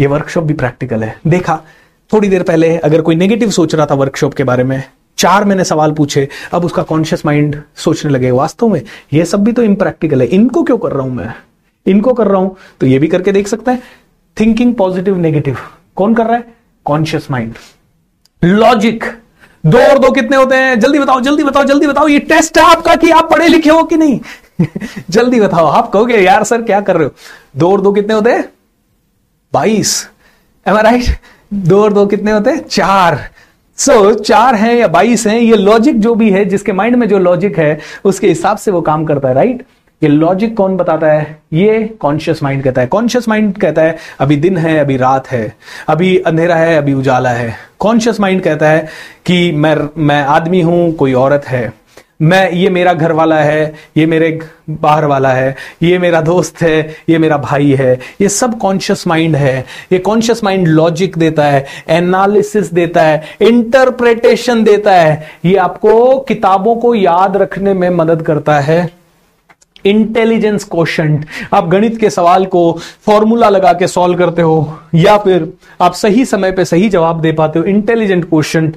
ये वर्कशॉप भी प्रैक्टिकल है। देखा थोड़ी देर पहले अगर कोई नेगेटिव सोच रहा था वर्कशॉप के बारे में, 4 मैंने सवाल पूछे, अब उसका कॉन्शियस माइंड सोचने लगे वास्तव में ये सब भी तो इम्प्रैक्टिकल है, इनको क्यों कर रहा हूं मैं, इनको कर रहा हूं तो ये भी करके देख सकते हैं। थिंकिंग पॉजिटिव नेगेटिव कौन कर रहा है? Conscious mind. लॉजिक, 2 और 2 कितने होते हैं? जल्दी बताओ, जल्दी बताओ, जल्दी बताओ, ये टेस्ट है आपका कि आप पढ़े लिखे हो कि नहीं। जल्दी बताओ, आप कहोगे यार सर क्या कर रहे हो। 2 और 2 कितने होते हैं? 22, एम आई राइट? 2 और 2 कितने होते हैं? 4। सो 4 हैं या 22 हैं, ये लॉजिक जो भी है, जिसके माइंड में जो लॉजिक है उसके हिसाब से वो काम करता है, राइट। ये लॉजिक कौन बताता है? ये कॉन्शियस माइंड कहता है। कॉन्शियस माइंड कहता है अभी दिन है, अभी रात है, अभी अंधेरा है, अभी उजाला है। कॉन्शियस माइंड कहता है कि मैं आदमी हूं, कोई औरत है, मैं ये मेरा घर वाला है, ये मेरे बाहर वाला है, ये मेरा दोस्त है, ये मेरा भाई है, ये सब कॉन्शियस माइंड है। ये कॉन्शियस माइंड लॉजिक देता है, एनालिसिस देता है, इंटरप्रिटेशन देता है। ये आपको किताबों को याद रखने में मदद करता है। इंटेलिजेंस क्वोशंट, आप गणित के सवाल को फॉर्मूला लगा के सॉल्व करते हो या फिर आप सही समय पे सही जवाब दे पाते हो, intelligent quotient.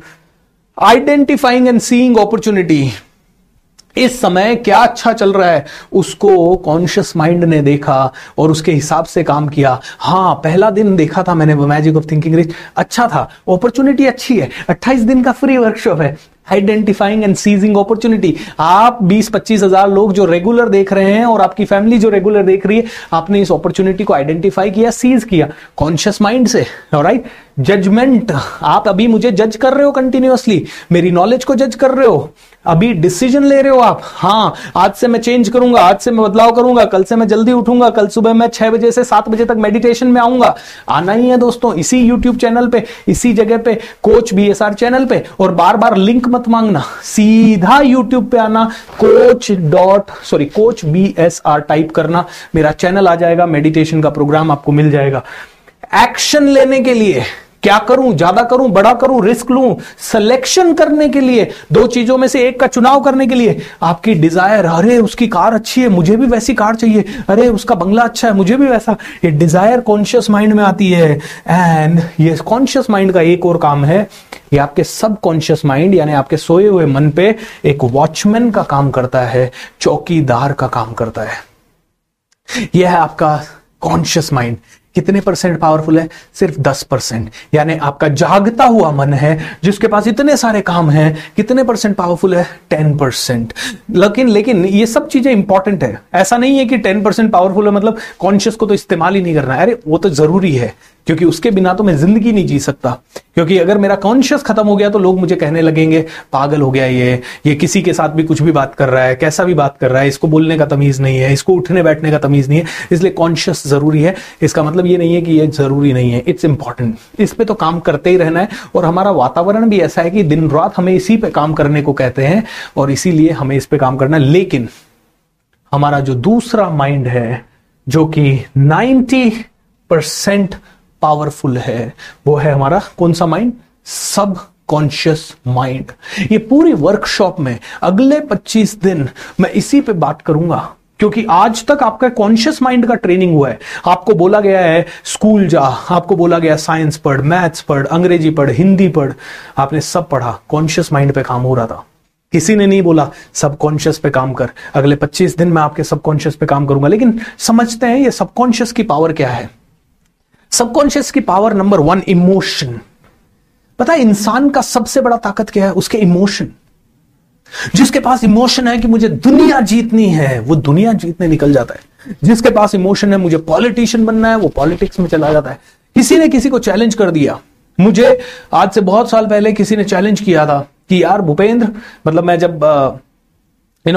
Identifying and seeing opportunity, इस समय क्या अच्छा चल रहा है उसको कॉन्शियस माइंड ने देखा और उसके हिसाब से काम किया। हाँ, पहला दिन देखा था मैंने मैजिक ऑफ थिंकिंग रिच, अच्छा था, अपॉर्चुनिटी अच्छी है, 28 दिन का फ्री वर्कशॉप है। आइडेंटिफाइंग एंड सीजिंग अपॉर्चुनिटी, आप 20-25 हजार लोग जो रेगुलर देख रहे हैं और आपकी फैमिली जो रेगुलर देख रही है, आपने इस अपॉर्चुनिटी को आइडेंटिफाई किया, सीज किया कॉन्शियस माइंड से, ऑलराइट। जजमेंट, आप अभी मुझे जज कर रहे हो कंटिन्यूअसली, मेरी नॉलेज को जज कर रहे हो, अभी डिसीजन ले रहे हो आप, हाँ आज से मैं चेंज करूंगा, आज से मैं बदलाव करूंगा, कल से मैं जल्दी उठूंगा, कल सुबह मैं 6 बजे से 7 बजे तक मेडिटेशन में आऊंगा। आना ही है दोस्तों, इसी YouTube चैनल पे, इसी जगह पे, कोच BSR चैनल पे, और बार बार लिंक मत मांगना, सीधा YouTube पे आना, कोच BSR टाइप करना, मेरा चैनल आ जाएगा, मेडिटेशन का प्रोग्राम आपको मिल जाएगा। एक्शन लेने के लिए क्या करूं, ज्यादा करूं, बड़ा करूं, रिस्क लूं, सिलेक्शन करने के लिए, 2 चीजों में से एक का चुनाव करने के लिए आपकी डिजायर, अरे उसकी कार अच्छी है मुझे भी वैसी कार चाहिए, अरे उसका बंगला अच्छा है मुझे भी वैसा, ये डिजायर कॉन्शियस माइंड में आती है। एंड ये कॉन्शियस माइंड का एक और काम है, ये आपके सब कॉन्शियस माइंड यानी आपके सोए हुए मन पे एक वॉचमैन का काम करता है, चौकीदार का काम करता है। यह है आपका कॉन्शियस माइंड। कितने परसेंट पावरफुल है? सिर्फ 10%। यानी आपका जागता हुआ मन है जिसके पास इतने सारे काम हैं, कितने परसेंट पावरफुल है? 10%। लेकिन ये सब चीजें इंपॉर्टेंट है, ऐसा नहीं है कि 10% पावरफुल है मतलब कॉन्शियस को तो इस्तेमाल ही नहीं करना है, अरे वो तो जरूरी है, क्योंकि उसके बिना तो मैं जिंदगी नहीं जी सकता। क्योंकि अगर मेरा कॉन्शियस खत्म हो गया तो लोग मुझे कहने लगेंगे पागल हो गया ये किसी के साथ भी कुछ भी बात कर रहा है, कैसा भी बात कर रहा है, इसको बोलने का तमीज नहीं है, इसको उठने बैठने का तमीज नहीं है। इसलिए कॉन्शियस जरूरी है, इसका मतलब ये नहीं है कि ये जरूरी नहीं है, इट्स इंपॉर्टेंट। इस पे तो काम करते ही रहना है और हमारा वातावरण भी ऐसा है कि दिन रात हमें इसी पे काम करने को कहते हैं और इसीलिए हमें इस पे काम करना है। लेकिन हमारा जो दूसरा माइंड है जो कि 90% पावरफुल है, वो है हमारा कौन सा माइंड? सब कॉन्शियस माइंड। ये पूरी वर्कशॉप में अगले 25 दिन मैं इसी पे बात करूंगा, क्योंकि आज तक आपका कॉन्शियस माइंड का ट्रेनिंग हुआ है। आपको बोला गया है स्कूल जा, आपको बोला गया साइंस पढ़, मैथ्स पढ़, अंग्रेजी पढ़, हिंदी पढ़, आपने सब पढ़ा, कॉन्शियस माइंड पे काम हो रहा था। किसी ने नहीं बोला सबकॉन्शियस पे काम कर, अगले 25 दिन मैं आपके सबकॉन्शियस पे काम करूंगा। लेकिन समझते हैं ये सबकॉन्शियस की पावर क्या है। सबकॉन्शियस की पावर नंबर 1, इमोशन। पता है इंसान का सबसे बड़ा ताकत क्या है? उसके इमोशन। जिसके पास इमोशन है कि मुझे दुनिया जीतनी है, वो दुनिया जीतने निकल जाता है। जिसके पास इमोशन है मुझे पॉलिटिशियन बनना है, वो पॉलिटिक्स में चला जाता है। किसी ने किसी को चैलेंज कर दिया, मुझे आज से बहुत साल पहले किसी ने चैलेंज किया था कि यार भूपेंद्र, मतलब मैं जब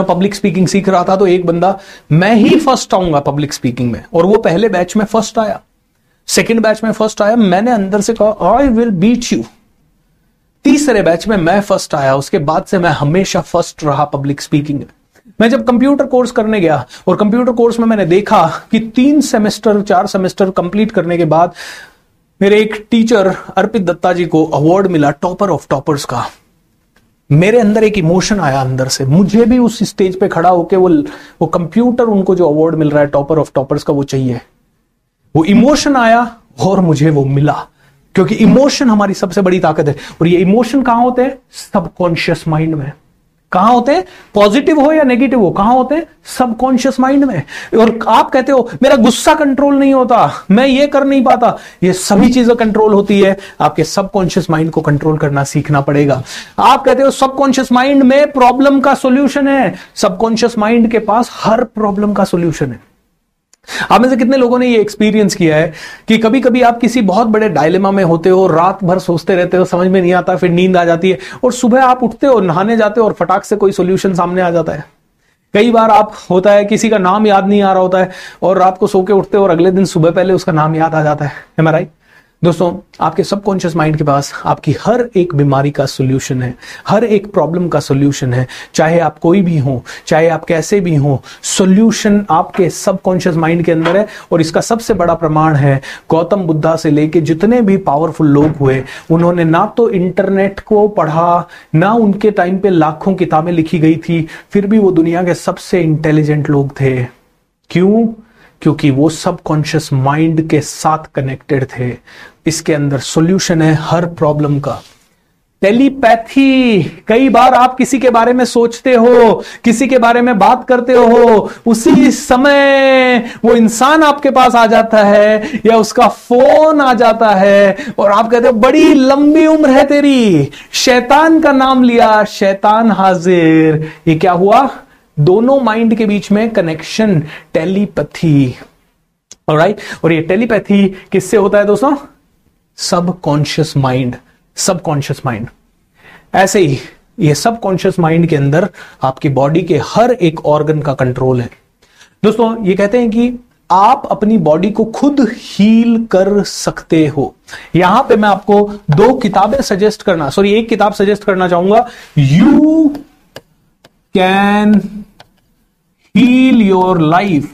पब्लिक स्पीकिंग सीख रहा था तो एक बंदा, मैं ही फर्स्ट आऊंगा पब्लिक स्पीकिंग में, और वो पहले बैच में फर्स्ट आया, सेकेंड बैच में फर्स्ट आया। मैंने अंदर से कहा आई विल बीट यू। तीसरे बैच में मैं फर्स्ट आया। उसके बाद से मैं हमेशा फर्स्ट रहा पब्लिक स्पीकिंग में। मैं जब कंप्यूटर कोर्स करने गया और कंप्यूटर कोर्स में मैंने देखा कि 3 सेमेस्टर 4 सेमेस्टर कंप्लीट करने के बाद मेरे एक टीचर अर्पित दत्ता जी को अवार्ड मिला टॉपर ऑफ टॉपर्स का। मेरे अंदर एक इमोशन आया अंदर से, मुझे भी उस स्टेज पे खड़ा होकर वो कंप्यूटर, उनको जो अवार्ड मिल रहा है टॉपर ऑफ टॉपर्स का, वो चाहिए। वो इमोशन आया और मुझे वो मिला, क्योंकि इमोशन हमारी सबसे बड़ी ताकत है। और ये इमोशन कहां होते हैं? सबकॉन्शियस माइंड में। कहां होते हैं? पॉजिटिव हो या नेगेटिव हो, कहां होते हैं? सबकॉन्शियस माइंड में। और आप कहते हो मेरा गुस्सा कंट्रोल नहीं होता, मैं ये कर नहीं पाता, ये सभी चीजें कंट्रोल होती है। आपके सबकॉन्शियस माइंड को कंट्रोल करना सीखना पड़ेगा। आप कहते हो सबकॉन्शियस माइंड में प्रॉब्लम का सोल्यूशन है, सबकॉन्शियस माइंड के पास हर प्रॉब्लम का सोल्यूशन है। आप में से कितने लोगों ने ये एक्सपीरियंस किया है कि कभी कभी आप किसी बहुत बड़े डायलेमा में होते हो, रात भर सोचते रहते हो, समझ में नहीं आता, फिर नींद आ जाती है और सुबह आप उठते हो, नहाने जाते हो और फटाक से कोई सोल्यूशन सामने आ जाता है। कई बार आप होता है किसी का नाम याद नहीं आ रहा होता है और रात को सो के उठते हो और अगले दिन सुबह पहले उसका नाम याद आ जाता है। एम आई राइट दोस्तों? आपके सबकॉन्शियस माइंड के पास आपकी हर एक बीमारी का सोल्यूशन है, हर एक प्रॉब्लम का सोल्यूशन है। चाहे आप कोई भी हो, चाहे आप कैसे भी हो, सोल्यूशन आपके सबकॉन्शियस माइंड के अंदर है। और इसका सबसे बड़ा प्रमाण है गौतम बुद्धा से लेके जितने भी पावरफुल लोग हुए, उन्होंने ना तो इंटरनेट को पढ़ा, ना उनके टाइम पे लाखों किताबें लिखी गई थी, फिर भी वो दुनिया के सबसे इंटेलिजेंट लोग थे। क्यों? क्योंकि वो सबकॉन्शियस माइंड के साथ कनेक्टेड थे। इसके अंदर सॉल्यूशन है हर प्रॉब्लम का। टेलीपैथी, कई बार आप किसी के बारे में सोचते हो, किसी के बारे में बात करते हो, उसी समय वो इंसान आपके पास आ जाता है या उसका फोन आ जाता है और आप कहते हो बड़ी लंबी उम्र है तेरी। शैतान का नाम लिया, शैतान हाजिर। ये क्या हुआ? दोनों माइंड के बीच में कनेक्शन, टेलीपैथी। ऑलराइट, और ये टेलीपैथी किससे होता है दोस्तों? Subconscious mind. Subconscious mind. ऐसे ही ये सबकॉन्शियस माइंड के अंदर आपकी बॉडी के हर एक ऑर्गन का कंट्रोल है। दोस्तों ये कहते हैं कि आप अपनी बॉडी को खुद हील कर सकते हो। यहां पे मैं आपको एक किताब सजेस्ट करना चाहूंगा, you can heal your life.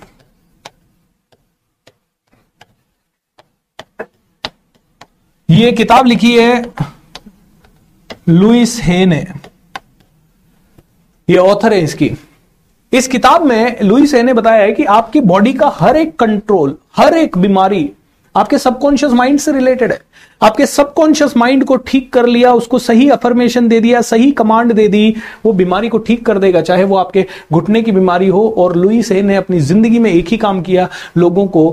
ये किताब लिखी है लुइस हे ने, ये ऑथर है इसकी। इस किताब में लुइस हे ने बताया है कि आपकी बॉडी का हर एक कंट्रोल, हर एक बीमारी आपके सबकॉन्शियस माइंड से रिलेटेड है। आपके सबकॉन्शियस माइंड को ठीक कर लिया, उसको सही अफर्मेशन दे दिया, सही कमांड दे दी, वो बीमारी को ठीक कर देगा, चाहे वो आपके घुटने की बीमारी हो। और लुइस हे ने अपनी जिंदगी में एक ही काम किया, लोगों को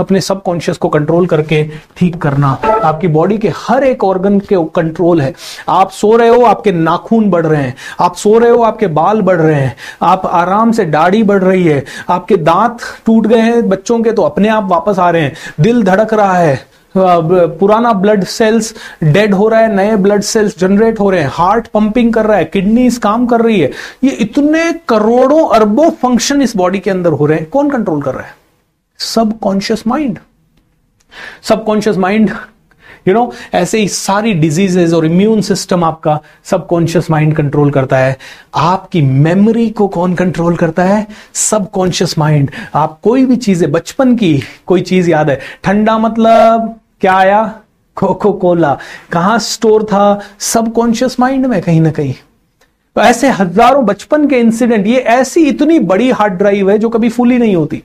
अपने सबकॉन्शियस को कंट्रोल करके ठीक करना। आपकी बॉडी के हर एक ऑर्गन के कंट्रोल है। आप सो रहे हो, आपके नाखून बढ़ रहे हैं, आप सो रहे हो, आपके बाल बढ़ रहे हैं, आप आराम से दाढ़ी बढ़ रही है, आपके दांत टूट गए हैं बच्चों के तो अपने आप वापस आ रहे हैं, दिल धड़क रहा है, पुराना ब्लड सेल्स डेड हो रहा है, नए ब्लड सेल्स जनरेट हो रहे हैं, हार्ट पंपिंग कर रहा है, किडनीज काम कर रही है। ये इतने करोड़ों अरबों फंक्शन इस बॉडी के अंदर हो रहे हैं। कौन कंट्रोल कर रहा है? Subconscious mind. सबकॉन्शियस माइंड, ऐसे ही सारी डिजीजेस और इम्यून सिस्टम आपका सबकॉन्शियस माइंड कंट्रोल करता है। आपकी मेमोरी को कौन कंट्रोल करता है? Subconscious mind. आप कोई भी चीजें, बचपन की कोई चीज याद है, ठंडा मतलब क्या आया? Coca Cola. कहां स्टोर था? सबकॉन्शियस माइंड में कहीं ना कहीं। तो ऐसे हजारों बचपन के इंसिडेंट, ये ऐसी इतनी बड़ी हार्ड ड्राइव है जो कभी फुल ही नहीं होती।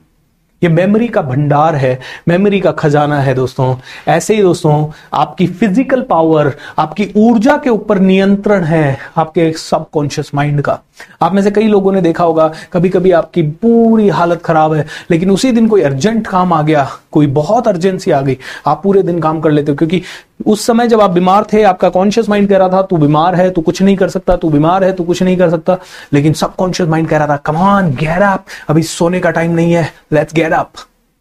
ये मेमोरी का भंडार है, मेमोरी का खजाना है दोस्तों। ऐसे ही दोस्तों आपकी फिजिकल पावर, आपकी ऊर्जा के ऊपर नियंत्रण है आपके सबकॉन्शियस माइंड का। आप में से कई लोगों ने देखा होगा कभी कभी आपकी पूरी हालत खराब है लेकिन उसी दिन कोई अर्जेंट काम आ गया, कोई बहुत अर्जेंसी आ गई, आप पूरे दिन काम कर लेते हो क्योंकि उस समय जब आप बीमार थे आपका कॉन्शियस माइंड कह रहा था तू बीमार है, तू कुछ नहीं कर सकता, तू बीमार है, तू कुछ नहीं कर सकता, लेकिन सबकॉन्शियस माइंड कह रहा था कम ऑन गेट अप, अभी सोने का टाइम नहीं है, let's get up.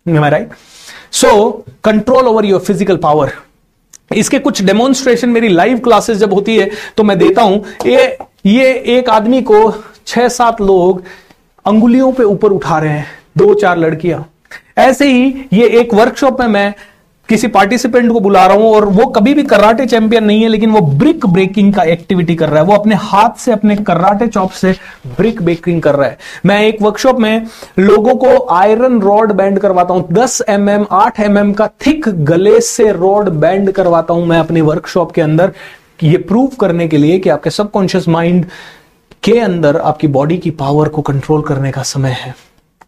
Am I right? So control over your physical power. इसके कुछ डेमोन्स्ट्रेशन मेरी लाइव क्लासेस जब होती है तो मैं देता हूं। ये एक आदमी को 6-7 लोग अंगुलियों पे ऊपर उठा रहे हैं, 2-4 लड़कियां। ऐसे ही ये एक वर्कशॉप में मैं किसी पार्टिसिपेंट को बुला रहा हूं और वो कभी भी कराटे चैंपियन नहीं है लेकिन वो ब्रिक ब्रेकिंग का एक्टिविटी कर रहा है, वो अपने हाथ से, अपने कराटे चॉप से ब्रिक ब्रेकिंग कर रहा है। मैं एक वर्कशॉप में लोगों को आयरन रॉड बैंड करवाता हूं, 10 mm 8 mm का थिक गले से रॉड बैंड करवाता हूं मैं अपने वर्कशॉप के अंदर, ये प्रूव करने के लिए कि आपके सबकॉन्शियस माइंड के अंदर आपकी बॉडी की पावर को कंट्रोल करने का समय है,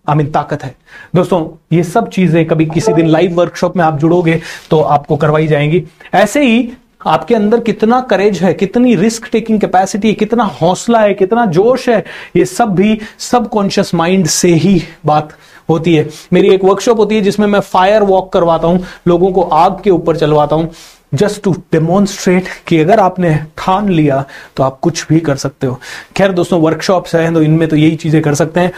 आई मीन ताकत है। दोस्तों ये सब चीजें कभी किसी दिन लाइव वर्कशॉप में आप जुड़ोगे तो आपको करवाई जाएंगी। ऐसे ही आपके अंदर कितना करेज है, कितनी रिस्क टेकिंग कैपेसिटी है, कितना हौसला है, कितना जोश है, ये सब भी सबकॉन्शियस माइंड से ही बात होती है। मेरी एक वर्कशॉप होती है जिसमें मैं फायर वॉक करवाता हूं, लोगों को आग के ऊपर चलवाता हूं, जस्ट टू डेमोन्स्ट्रेट कि अगर आपने ठान लिया तो आप कुछ भी कर सकते हो। खैर दोस्तों वर्कशॉप्स हैं तो इनमें तो यही चीजें कर सकते हैं,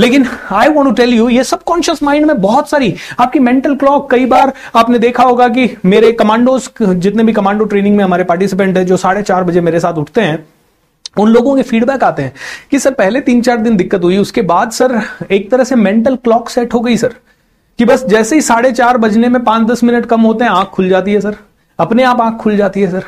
लेकिन I want to tell you ये सबकॉन्शियस माइंड में बहुत सारी आपकी मेंटल क्लॉक। कई बार आपने देखा होगा कि मेरे कमांडोज, जितने भी कमांडो ट्रेनिंग में हमारे पार्टिसिपेंट हैं जो 4:30 बजे मेरे साथ उठते हैं, उन लोगों के फीडबैक आते हैं कि सर पहले 3-4 दिन दिक्कत हुई, उसके बाद सर एक तरह से मेंटल क्लॉक सेट हो गई सर, कि बस जैसे ही 4:30 बजने में 5-10 मिनट कम होते हैं आंख खुल जाती है सर, अपने आप आंख खुल जाती है सर।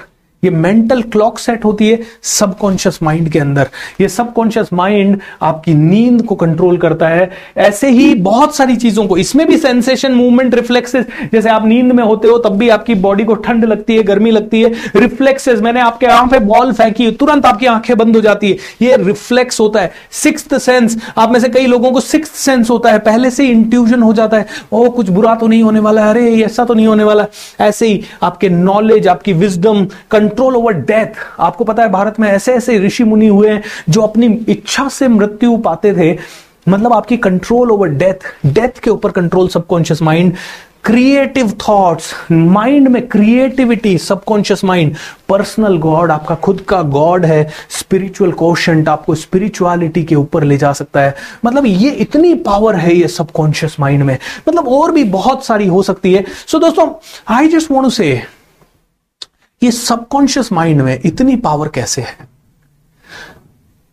ये मेंटल क्लॉक सेट होती है सबकॉन्शियस माइंड के अंदर। ये सबकॉन्शियस माइंड आपकी नींद को कंट्रोल करता है, ऐसे ही बहुत सारी चीजों को। इसमें भी सेंसेशन, मूवमेंट, रिफ्लेक्सेस, जैसे आप नींद में होते हो तब भी आपकी बॉडी को ठंड लगती है, गर्मी लगती है। रिफ्लेक्सेस, मैंने आपके आंख पे बॉल फेंकी तुरंत आपकी आंखें बंद हो जाती है, ये रिफ्लेक्स होता है। 6th सेंस, आप में से कई लोगों को 6th सेंस होता है, पहले से इंट्यूजन हो जाता है, ओ कुछ बुरा तो नहीं होने वाला, अरे ऐसा तो नहीं होने वाला। ऐसे ही आपके नॉलेज, आपकी विजडम, कंट्रोल ओवर डेथ। आपको पता है भारत में ऐसे ऐसे ऋषि मुनि हुए हैं जो अपनी इच्छा से मृत्यु पाते थे, मतलब आपकी कंट्रोल ओवर डेथ के ऊपर control subconscious mind. Creative thoughts, mind में creativity, subconscious mind. Personal God, आपका खुद का गॉड है। स्पिरिचुअल कोशेंट आपको स्पिरिचुअलिटी के ऊपर ले जा सकता है, मतलब ये इतनी पावर है ये सबकॉन्शियस माइंड में, मतलब और भी बहुत सारी हो सकती है। सो दोस्तों आई जस्ट वांट टू से ये सबकॉन्शियस माइंड में इतनी पावर कैसे है।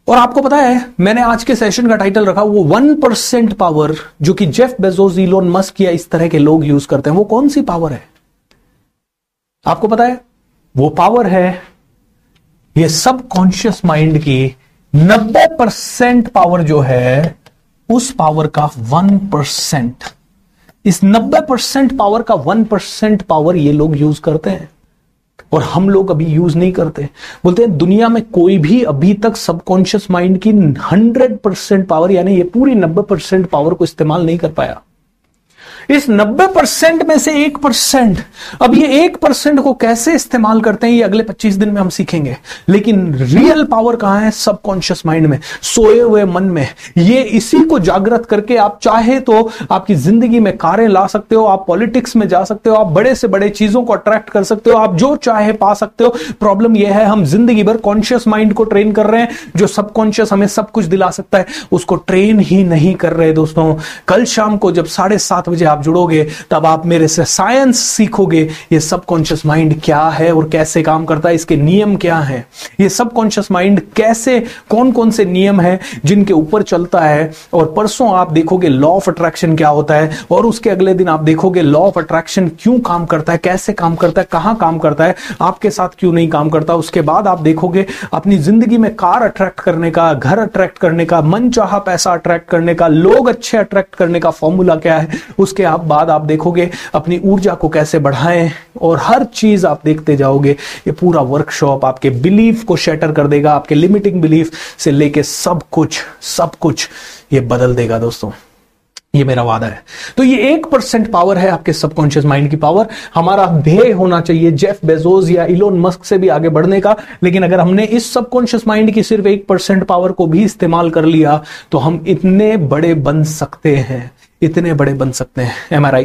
और आपको पता है मैंने आज के सेशन का टाइटल रखा वो 1% पावर, जो कि जेफ बेजोस, इलोन मस्क या इस तरह के लोग यूज करते हैं। वो कौन सी पावर है आपको पता है? वो पावर है ये सबकॉन्शियस माइंड की 90% पावर जो है, उस पावर का 1%। इस 90% पावर का 1% पावर ये लोग यूज करते हैं और हम लोग अभी यूज नहीं करते। बोलते हैं दुनिया में कोई भी अभी तक सबकॉन्शियस माइंड की 100% पावर, यानी ये पूरी 90% पावर को इस्तेमाल नहीं कर पाया। इस 90% में से 1%, अब ये 1% को कैसे इस्तेमाल करते हैं ये अगले 25 दिन में हम सीखेंगे। लेकिन रियल पावर कहां है? सबकॉन्शियस माइंड में, सोए हुए मन में। ये इसी को जागृत करके आप चाहे तो आपकी जिंदगी में कार्य ला सकते हो, आप पॉलिटिक्स में जा सकते हो, आप बड़े से बड़े चीजों को अट्रैक्ट कर सकते हो, आप जो चाहे पा सकते हो। प्रॉब्लम यह है हम जिंदगी भर कॉन्शियस माइंड को ट्रेन कर रहे हैं, जो सबकॉन्शियस हमें सब कुछ दिला सकता है उसको ट्रेन ही नहीं कर रहे। दोस्तों कल शाम को जब 7:30 बजे आप जुड़ोगे तब आप मेरे से साइंस सीखोगे, ये सबकॉन्शियस माइंड क्या है और कैसे काम करता है, इसके नियम क्या हैं, ये सबकॉन्शियस माइंड कैसे, कौन कौन से नियम हैं जिनके ऊपर चलता है। और परसों आप देखोगे लॉ ऑफ अट्रैक्शन क्या होता है, और उसके अगले दिन आप देखोगे लॉ ऑफ अट्रैक्शन क्यों काम करता है, कैसे काम करता है, कहां काम करता है, आपके साथ क्यों नहीं काम करता। उसके बाद आप देखोगे अपनी जिंदगी में कार अट्रैक्ट करने का, घर अट्रैक्ट करने का, मनचाहा पैसा अट्रैक्ट करने का, लोग अच्छे अट्रैक्ट करने का फॉर्मूला क्या है। उसके बाद आप देखोगे अपनी ऊर्जा को कैसे बढ़ाएं, और हर चीज आप देखते जाओगे। ये पूरा वर्कशॉप आपके बिलीफ को शैटर कर देगा, आपके लिमिटिंग बिलीफ से लेके सब कुछ ये बदल देगा। दोस्तों ये मेरा वादा है। तो ये 1% पावर है आपके सबकॉन्शियस माइंड की पावर। हमारा ध्येय होना चाहिए जेफ बेजोस या इलोन मस्क से भी आगे बढ़ने का, लेकिन अगर हमने इस सबकॉन्शियस माइंड की सिर्फ 1% पावर को भी इस्तेमाल कर लिया तो हम इतने बड़े बन सकते हैं, इतने बड़े बन सकते हैं। एम आर आई